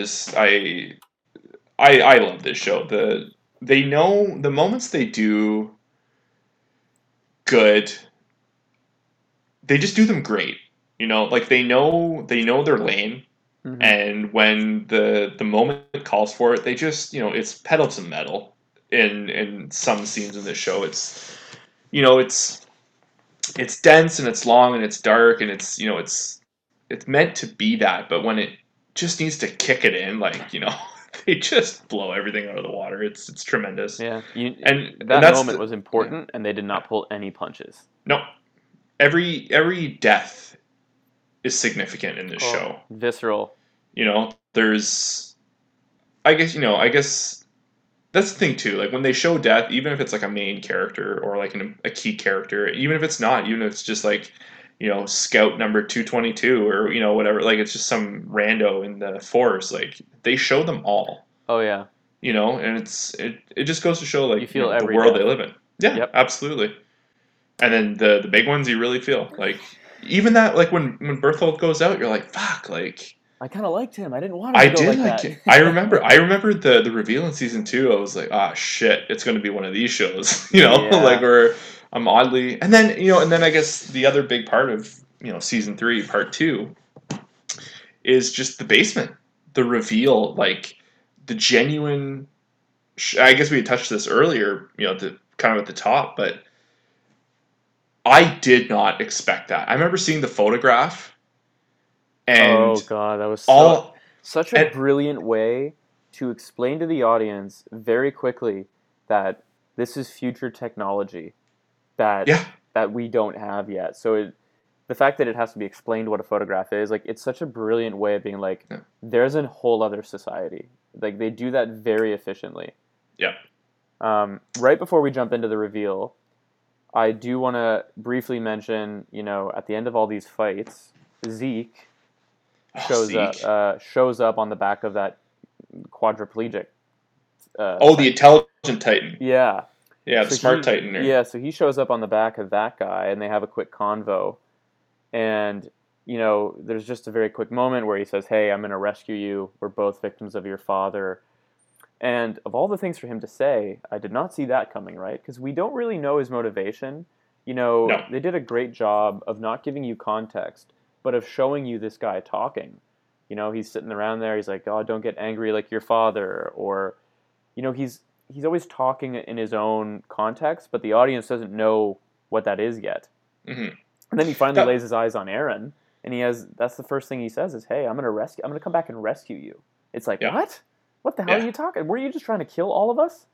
I love this show. They know the moments they do good, they just do them great. You know, like they know their lane. Mm-hmm. And when the moment calls for it, they just, you know, it's pedal to metal in some scenes in this show. It's, you know, it's dense and it's long and it's dark and it's, you know, it's meant to be that, but when it just needs to kick it in, like, you know, they just blow everything out of the water. It's tremendous. Yeah. That moment was important, and they did not pull any punches. No. Every death is significant in this show. Visceral. You know, I guess that's the thing too. Like when they show death, even if it's like a main character or like a key character, even if it's not, even if it's just like, you know, scout number 222 or, you know, whatever, like it's just some rando in the forest, like they show them all. Oh yeah. You know, and it just goes to show like the world they live in. Yeah, yep. Absolutely. And then the big ones you really feel like. Even that, like, when Bertholdt goes out, you're like, fuck, like... I kind of liked him. I didn't want him to go like that. I did like him. I remember the reveal in season 2. I was like, shit, it's going to be one of these shows, you know? Yeah. Like, where I'm oddly... And then, you know, I guess the other big part of, you know, season 3, part 2, is just the basement. The reveal, like, the genuine... I guess we had touched this earlier, you know, kind of at the top, but... I did not expect that. I remember seeing the photograph, and that was such a brilliant way to explain to the audience very quickly that this is future technology that we don't have yet. So the fact that it has to be explained what a photograph is, like, it's such a brilliant way of being like, there's a whole other society. Like, they do that very efficiently. Yeah. Right before we jump into the reveal. I do want to briefly mention, you know, at the end of all these fights, Zeke shows up on the back of that quadriplegic. The intelligent Titan. Yeah. Yeah, the smart Titan. There. Yeah, so he shows up on the back of that guy, and they have a quick convo. And, you know, there's just a very quick moment where he says, hey, I'm going to rescue you. We're both victims of your father. And of all the things for him to say, I did not see that coming, right? Because we don't really know his motivation. You know, They did a great job of not giving you context, but of showing you this guy talking. You know, he's sitting around there. He's like, oh, don't get angry like your father. Or, you know, he's always talking in his own context, but the audience doesn't know what that is yet. Mm-hmm. And then he finally lays his eyes on Eren, and that's the first thing he says is, hey, I'm going to come back and rescue you. It's like, what? What the hell are you talking? Were you just trying to kill all of us?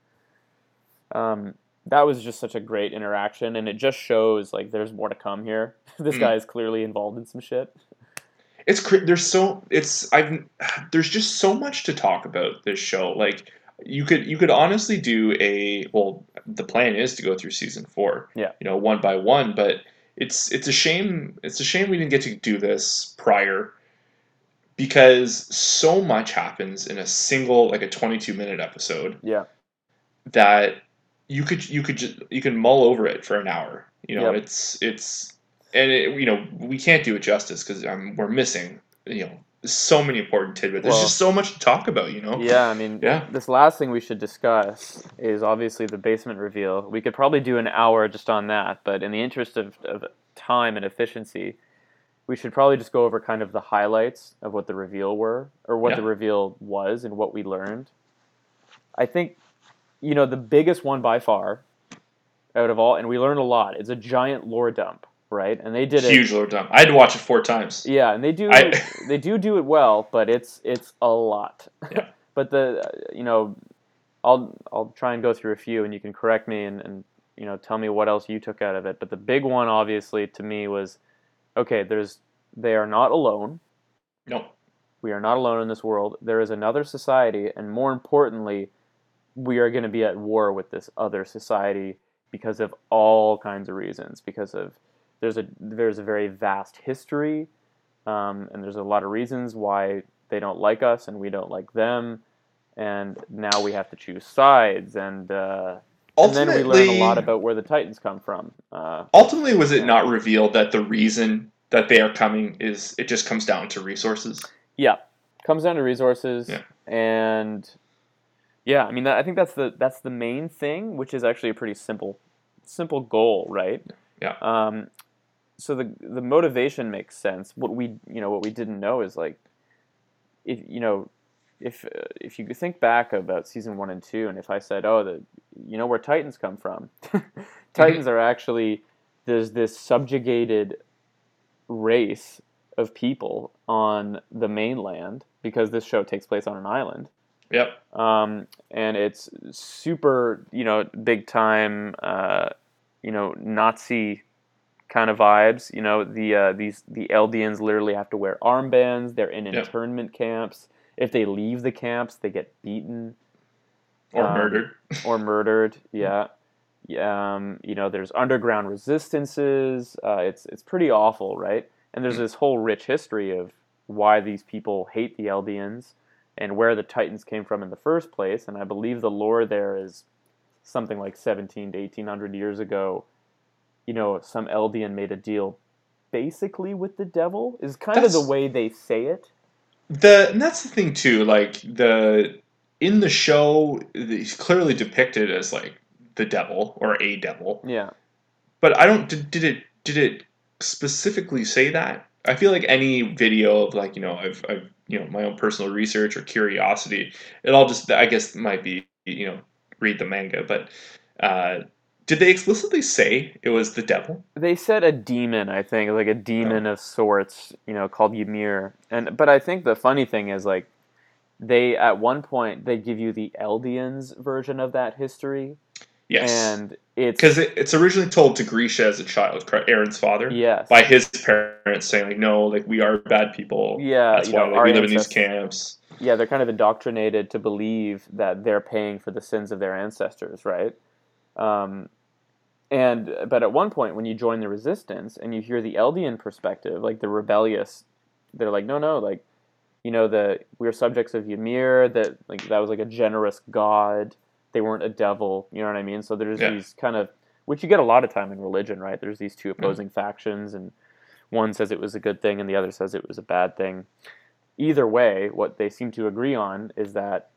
That was just such a great interaction, and it just shows, like, there's more to come here. This guy is clearly involved in some shit. There's just so much to talk about this show. Like, you could honestly do the plan is to go through season 4. Yeah. You know, one by one, but it's a shame. It's a shame we didn't get to do this prior, because so much happens in a single, like, a 22-minute episode. Yeah. That you can mull over it for an hour. You know, you know, we can't do it justice because we're missing, you know, so many important tidbits. There's just so much to talk about, you know? Yeah, I mean, This last thing we should discuss is obviously the basement reveal. We could probably do an hour just on that, but in the interest of time and efficiency, we should probably just go over kind of the highlights of what the reveal were, or what the reveal was and what we learned. I think, you know, the biggest one by far out of all, and we learned a lot, it's a giant lore dump. Right, and they did huge lore dump. I had to watch it 4 times. Yeah, and they do it well, but it's a lot. Yeah. But you know, I'll try and go through a few, and you can correct me and you know, tell me what else you took out of it. But the big one, obviously, to me was, okay, they are not alone. No, we are not alone in this world. There is another society, and more importantly, we are going to be at war with this other society because of all kinds of reasons. There's a very vast history, and there's a lot of reasons why they don't like us and we don't like them, and now we have to choose sides, and then we learn a lot about where the Titans come from. Ultimately, was it not revealed that the reason that they are coming is it just comes down to resources? Yeah, comes down to resources, and I mean, I think that's the main thing, which is actually a pretty simple goal, right? Yeah. So the motivation makes sense. What we didn't know is, like, if you think back about season 1 and 2, and if I said, where Titans come from, Titans are actually, there's this subjugated race of people on the mainland, because this show takes place on an island. Yep. And it's super, you know, big time, you know, Nazi kind of vibes. You know, the Eldians literally have to wear armbands. They're in internment camps. If they leave the camps, they get beaten or murdered. Or murdered. Yeah. You know, there's underground resistances. It's pretty awful, right? And there's this whole rich history of why these people hate the Eldians and where the Titans came from in the first place. And I believe the lore there is something like 17 to 1800 years ago, you know, some Eldian made a deal basically with the devil, is kind of the way they say it. And that's the thing too, like, in the show, he's clearly depicted as, like, the devil or a devil. Yeah. But I don't, did it specifically say that? I feel like any video of, like, you know, I've you know, my own personal research or curiosity, it all just, I guess, might be, you know, read the manga, but did they explicitly say it was the devil? They said a demon, I think, like a demon of sorts, you know, called Ymir. But I think the funny thing is, like, they, at one point, they give you the Eldians version of that history. Yes. And it's... because it's originally told to Grisha as a child, Eren's father. Yes. By his parents saying, like, no, like, we are bad people. Yeah. That's why, like, we live in these camps. Yeah, they're kind of indoctrinated to believe that they're paying for the sins of their ancestors, right? But at one point, when you join the resistance and you hear the Eldian perspective, like the rebellious, they're like, no, like, you know, we're subjects of Ymir. That was like a generous god. They weren't a devil. You know what I mean? So there's these kind of, which you get a lot of time in religion, right? There's these two opposing factions, and one says it was a good thing, and the other says it was a bad thing. Either way, what they seem to agree on is that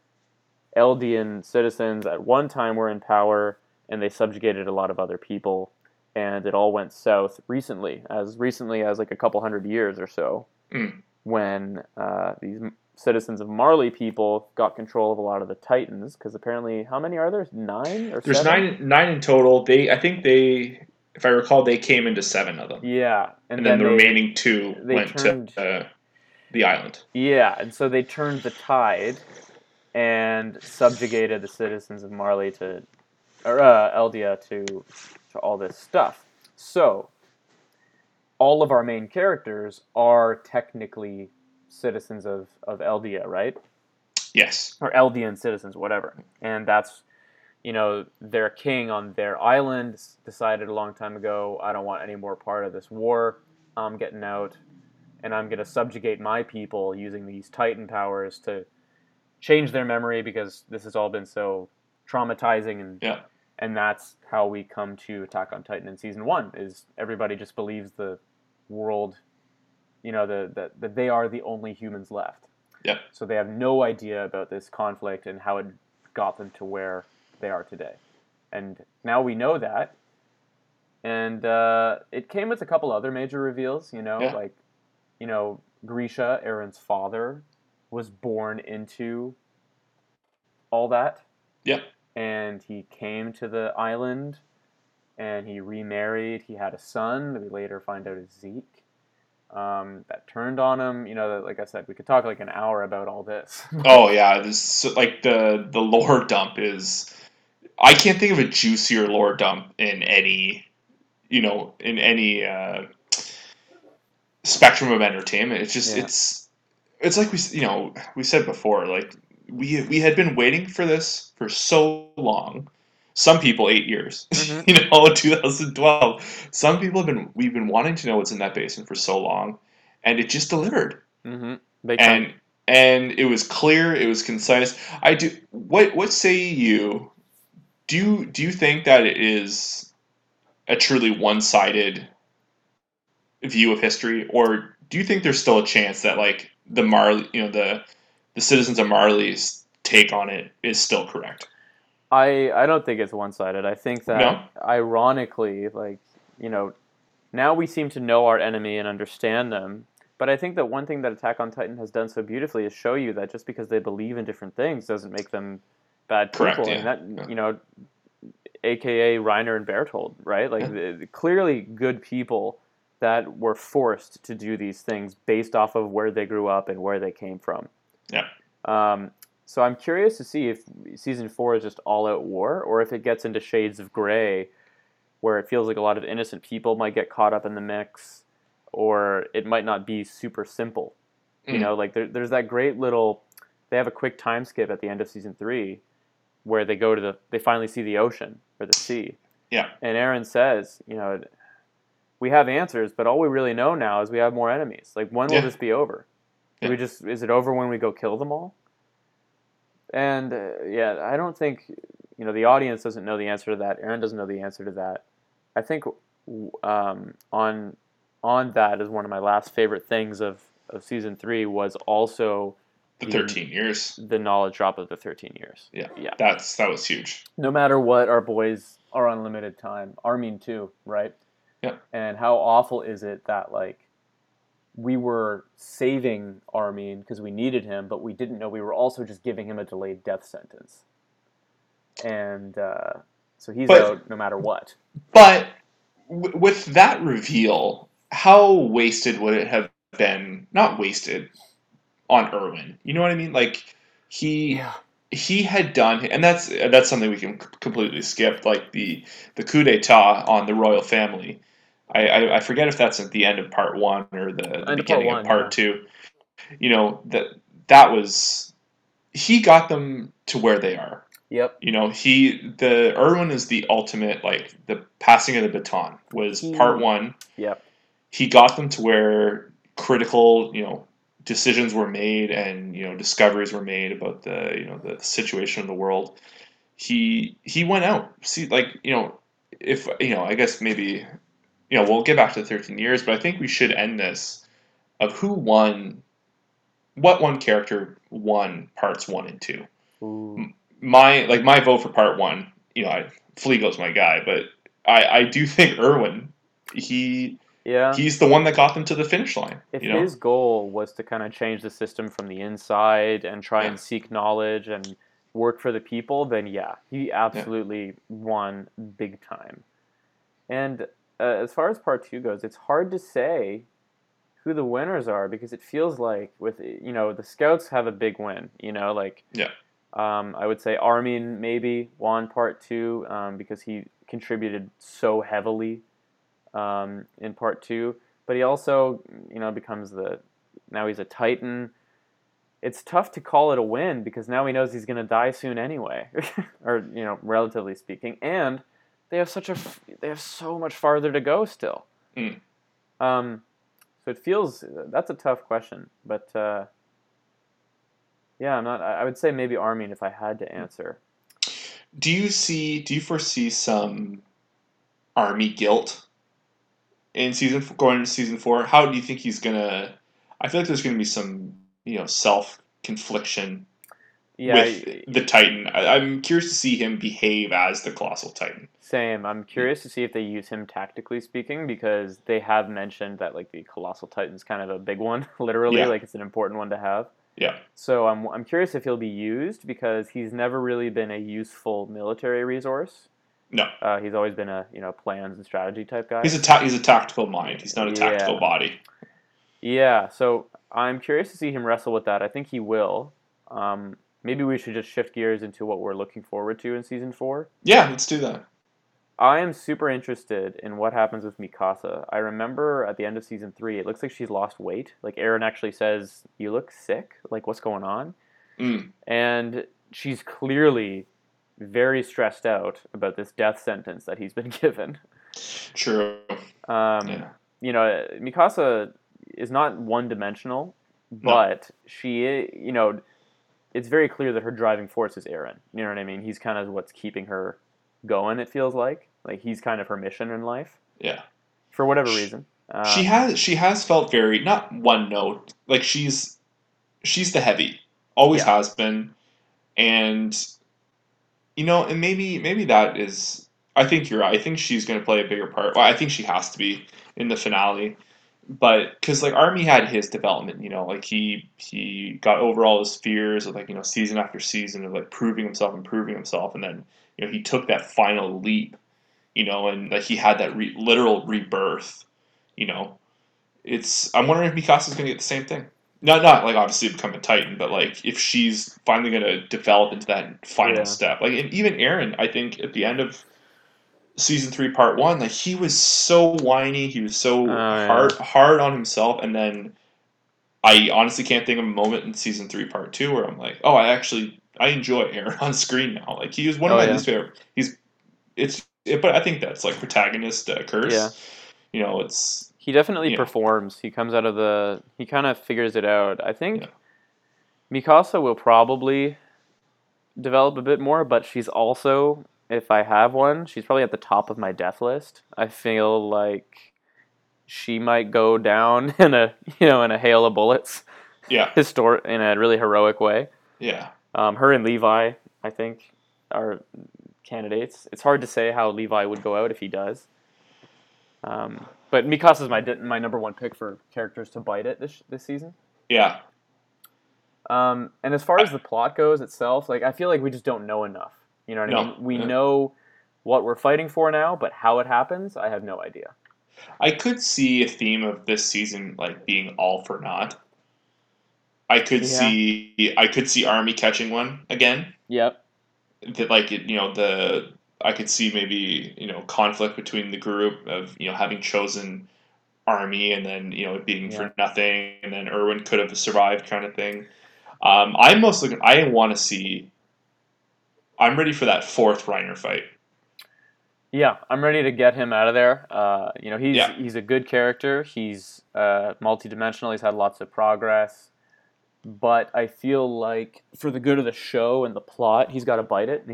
Eldian citizens at one time were in power, and they subjugated a lot of other people, and it all went south recently as like a couple hundred years or so, when these citizens of Marley people got control of a lot of the Titans, because apparently, how many are there? 9 or 7? There's nine in total. I think, if I recall, they came into 7 of them. Yeah. And then the remaining 2 went to the island. Yeah, and so they turned the tide and subjugated the citizens of Marley Eldia to all this stuff. So, all of our main characters are technically citizens of Eldia, right? Yes. Or Eldian citizens, whatever. And that's, you know, their king on their island decided a long time ago, I don't want any more part of this war. I'm getting out, and I'm going to subjugate my people using these Titan powers to change their memory, because this has all been so traumatizing and that's how we come to Attack on Titan in season 1, is everybody just believes the world, you know, that they are the only humans left. Yeah. So they have no idea about this conflict and how it got them to where they are today. And now we know that. And it came with a couple other major reveals, you know, like, you know, Grisha, Eren's father, was born into all that. Yeah. And he came to the island, and he remarried. He had a son that we later find out is Zeke, that turned on him. You know, like I said, we could talk like an hour about all this. Oh yeah, this like the lore dump is. I can't think of a juicier lore dump in any spectrum of entertainment. It's just it's like we said before, like. We had been waiting for this for so long. Some people 8 years, 2012. Some people we've been wanting to know what's in that basin for so long, and it just delivered. Mm-hmm. And it was clear, it was concise. I do. What say you? Do you think that it is a truly one-sided view of history, or do you think there's still a chance that like the Marley, you know, the citizens of Marley's take on it is still correct? I don't think it's one-sided. I think that, ironically, like, you know, now we seem to know our enemy and understand them, but I think that one thing that Attack on Titan has done so beautifully is show you that just because they believe in different things doesn't make them bad people. Correct, yeah. And that, you know, a.k.a. Reiner and Bertholdt, right? Like, clearly good people that were forced to do these things based off of where they grew up and where they came from. Yeah. So I'm curious to see if season 4 is just all-out war, or if it gets into shades of gray, where it feels like a lot of innocent people might get caught up in the mix, or it might not be super simple. You know, like there's that great little. They have a quick time skip at the end of season 3, where they go to they finally see the ocean or the sea. Yeah. And Eren says, you know, we have answers, but all we really know now is we have more enemies. Like, when will this be over? Yeah. We just, is it over when we go kill them all? And I don't think, you know, the audience doesn't know the answer to that. Eren doesn't know the answer to that. I think on that is one of my last favorite things of season 3 was also the 13 years, the knowledge drop of the 13 years. Yeah, yeah, that was huge. No matter what, our boys are on limited time. Armin too, right? Yeah. And how awful is it that like. We were saving Armin because we needed him, but we didn't know we were also just giving him a delayed death sentence. And so he's out no matter what. But with that reveal, how wasted would it have been? Not wasted on Erwin. You know what I mean? Like he had done, and that's something we can completely skip. Like the coup d'état on the royal family. I forget if that's at the end of part 1 or the beginning of part 2. You know, that was he got them to where they are. Yep. You know, Erwin is the ultimate, like, the passing of the baton was part one. Yep. He got them to where critical, you know, decisions were made and, you know, discoveries were made about the, you know, the situation of the world. He went out. See, like, you know, if, you know, I guess maybe, you know, we'll get back to the 13 years, but I think we should end this of who won, what one character won parts one and two. Ooh. My vote for part one, you know, Fleago's my guy, but I do think Erwin, he's the one that got them to the finish line. If his goal was to kind of change the system from the inside and try and seek knowledge and work for the people, then he absolutely won big time. And as far as part two goes, it's hard to say who the winners are because it feels like with, you know, the scouts have a big win, you know, like... Yeah. I would say Armin maybe won part two because he contributed so heavily in part two. But he also, you know, now he's a Titan. It's tough to call it a win because now he knows he's going to die soon anyway, or, you know, relatively speaking. And they have so much farther to go still. Mm. So it feels, that's a tough question, but. I would say maybe Armin if I had to answer. Do you foresee some army guilt in going into season four? How do you think he's gonna? I feel like there's gonna be some, you know, self confliction with the Titan. I'm curious to see him behave as the Colossal Titan. Same. I'm curious to see if they use him tactically speaking, because they have mentioned that, like, the Colossal Titan's kind of a big one, literally, like it's an important one to have. Yeah. So I'm curious if he'll be used, because he's never really been a useful military resource. No. He's always been a, you know, plans and strategy type guy. He's a tactical mind. He's not a tactical body. Yeah. So I'm curious to see him wrestle with that. I think he will. Maybe we should just shift gears into what we're looking forward to in season four. Yeah, let's do that. I am super interested in what happens with Mikasa. I remember at the end of season 3, it looks like she's lost weight. Like, Eren actually says, "You look sick. Like, what's going on?" Mm. And she's clearly very stressed out about this death sentence that he's been given. True. You know, Mikasa is not one-dimensional, but she, you know, it's very clear that her driving force is Eren. You know what I mean? He's kind of what's keeping her going, it feels like he's kind of her mission in life, for whatever reason. She has felt very not one note, like she's the heavy, always has been. And, you know, and maybe that is, I think you're right. I think she's going to play a bigger part. Well, I think she has to be in the finale, but because, like, Armin had his development, you know, like he got over all his fears of, like, you know, season after season of, like, proving himself, and then, you know, he took that final leap, you know, and, like, he had that literal rebirth, you know. I'm wondering if Mikasa's going to get the same thing. Not like, obviously, become a Titan, but, like, if she's finally going to develop into that final step. Like, and even Eren, I think, at the end of season 3, part 1, like, he was so whiny, he was so hard on himself, and then I honestly can't think of a moment in season 3, part 2, where I'm like, oh, I enjoy Eren on screen now. Like, he was one of my least favorite. But I think that's, like, protagonist curse. Yeah. You know, he definitely performs. He comes out of he kind of figures it out. I think Mikasa will probably develop a bit more, but she's also, if I have one, she's probably at the top of my death list. I feel like she might go down in a hail of bullets. Yeah. In a really heroic way. Yeah. Her and Levi, I think, are candidates. It's hard to say how Levi would go out if he does. But Mikasa's my number one pick for characters to bite at this season. Yeah. And as far as the plot goes itself, like, I feel like we just don't know enough. You know what I mean? We know what we're fighting for now, but how it happens, I have no idea. I could see a theme of this season, like, being all for naught. I could see Army catching one again. Yep. That, like, you know, I could see maybe, you know, conflict between the group of, you know, having chosen Army and then, you know, it being for nothing, and then Erwin could have survived, kind of thing. I want to see I'm ready for that fourth Reiner fight. Yeah, I'm ready to get him out of there. He's a good character. He's multidimensional. He's had lots of progress. But I feel like for the good of the show and the plot, he's got to bite it. And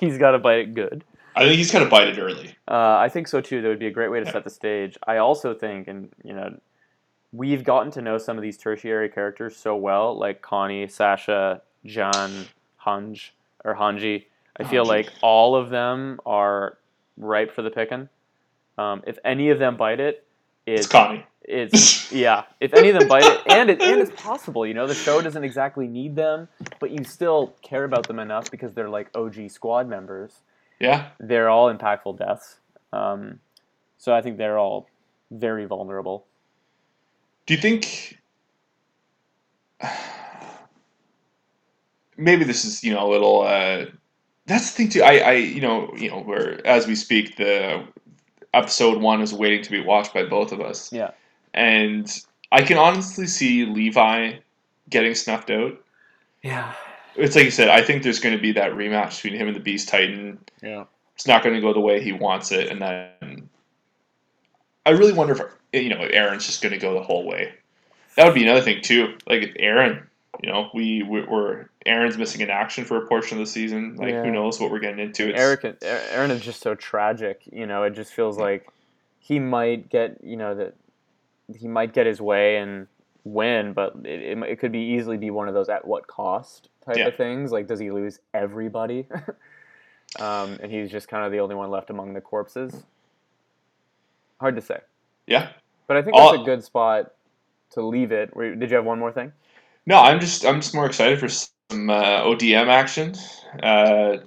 he's got to bite it good. I think he's got to bite it early. I think so, too. That would be a great way to set the stage. I also think, we've gotten to know some of these tertiary characters so well, like Connie, Sasha, Jean, Hanji. I feel like all of them are ripe for the picking. If any of them bite it, it's Connie. If any of them bite it, and it's possible, the show doesn't exactly need them, but you still care about them enough because they're like OG squad members. Yeah. They're all impactful deaths. So I think they're all very vulnerable. Do you think... Maybe this is, a little... That's the thing, too. I where as we speak, the episode 1 is waiting to be watched by both of us. Yeah. And I can honestly see Levi getting snuffed out. Yeah. It's like you said, I think there's going to be that rematch between him and the Beast Titan. Yeah. It's not going to go the way he wants it. And then I really wonder if, Eren's just going to go the whole way. That would be another thing, too. Like, if Eren, Eren's missing in action for a portion of the season. Like, who knows what we're getting into. Eren is just so tragic. It just feels like he might get, he might get his way and win, but it could easily be one of those at what cost type of things. Like, does he lose everybody? And he's just kind of the only one left among the corpses. Hard to say. Yeah. But I think that's a good spot to leave it. Did you have one more thing? No, I'm just more excited for some ODM action.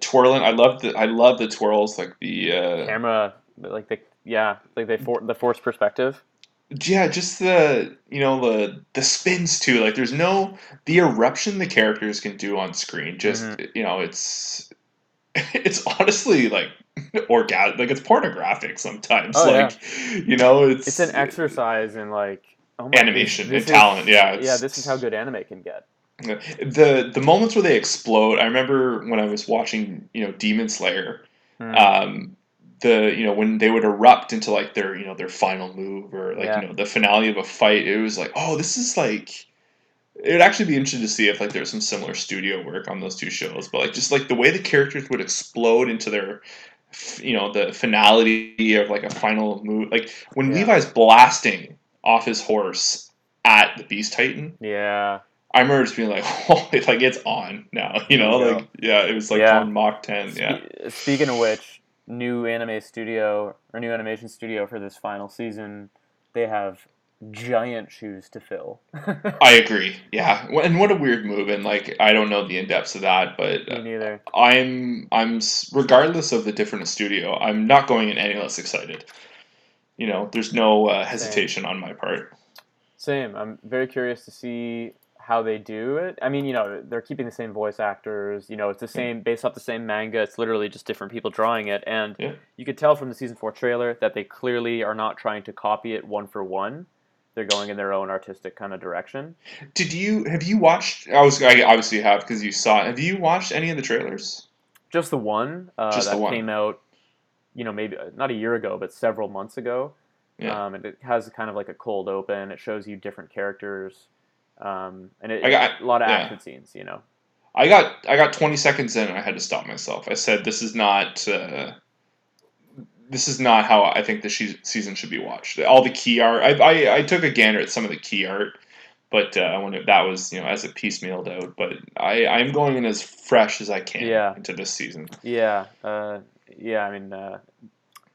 Twirling. I love the twirls, like the camera, the forced perspective. Yeah, just the spins too. Like, there's the eruption the characters can do on screen. Just it's honestly like orgasmic. Like, it's pornographic sometimes. Oh, it's an exercise in animation and talent. This is how good anime can get. The moments where they explode. I remember when I was watching Demon Slayer. When they would erupt into their their final move or the finale of a fight, it was like, oh, this is like, it would actually be interesting to see if there's some similar studio work on those two shows, but the way the characters would explode into their the finality of a final move, when Levi's blasting off his horse at the Beast Titan. Yeah. I remember just being it's on now, it was on Mach 10. Speaking of which, new animation studio for this final season, they have giant shoes to fill. I agree. Yeah. And what a weird move. And I don't know the in-depths of that, but me neither. I'm regardless of the different studio, I'm not going in any less excited. There's no hesitation on my part. Same. I'm very curious to see how they do it. They're keeping the same voice actors. It's the same, based off the same manga. It's literally just different people drawing it. And you could tell from the Season 4 trailer that they clearly are not trying to copy it one for one. They're going in their own artistic kind of direction. Have you watched? I obviously have, because you saw it. Have you watched any of the trailers? Just the one that came out. Maybe not a year ago, but several months ago. Yeah. And it has kind of a cold open. It shows you different characters, and a lot of action scenes. I got 20 seconds in, and I had to stop myself. I said, "This is not how I think the season should be watched." All the key art. I took a gander at some of the key art, but I wonder if that was as it piecemealed out. But I'm going in as fresh as I can into this season. Yeah.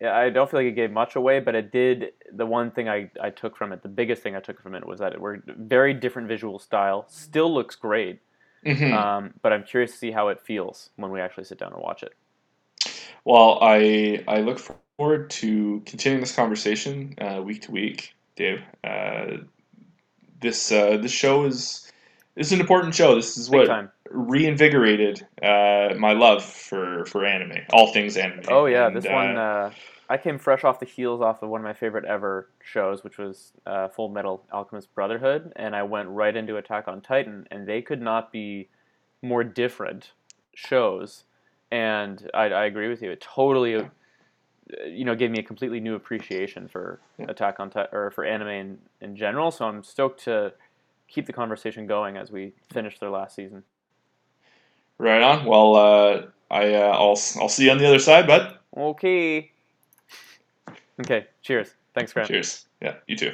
I don't feel like it gave much away, but it did. The one thing I took from it, the biggest thing I took from it, was that it were very different visual style. Still looks great, but I'm curious to see how it feels when we actually sit down and watch it. Well, I look forward to continuing this conversation week to week, Dave. This show is an important show. This is what reinvigorated my love for anime, all things anime. Oh yeah, and this one I came fresh off the heels off of one of my favorite ever shows, which was Full Metal Alchemist Brotherhood, and I went right into Attack on Titan, and they could not be more different shows. And I agree with you. It totally, you know, gave me a completely new appreciation for Attack on Titan, or for anime in general. So I'm stoked to keep the conversation going as we finish their last season. Right on. Well, I'll see you on the other side, bud. Okay. Okay. Cheers. Thanks, Grant. Cheers. Yeah. You too.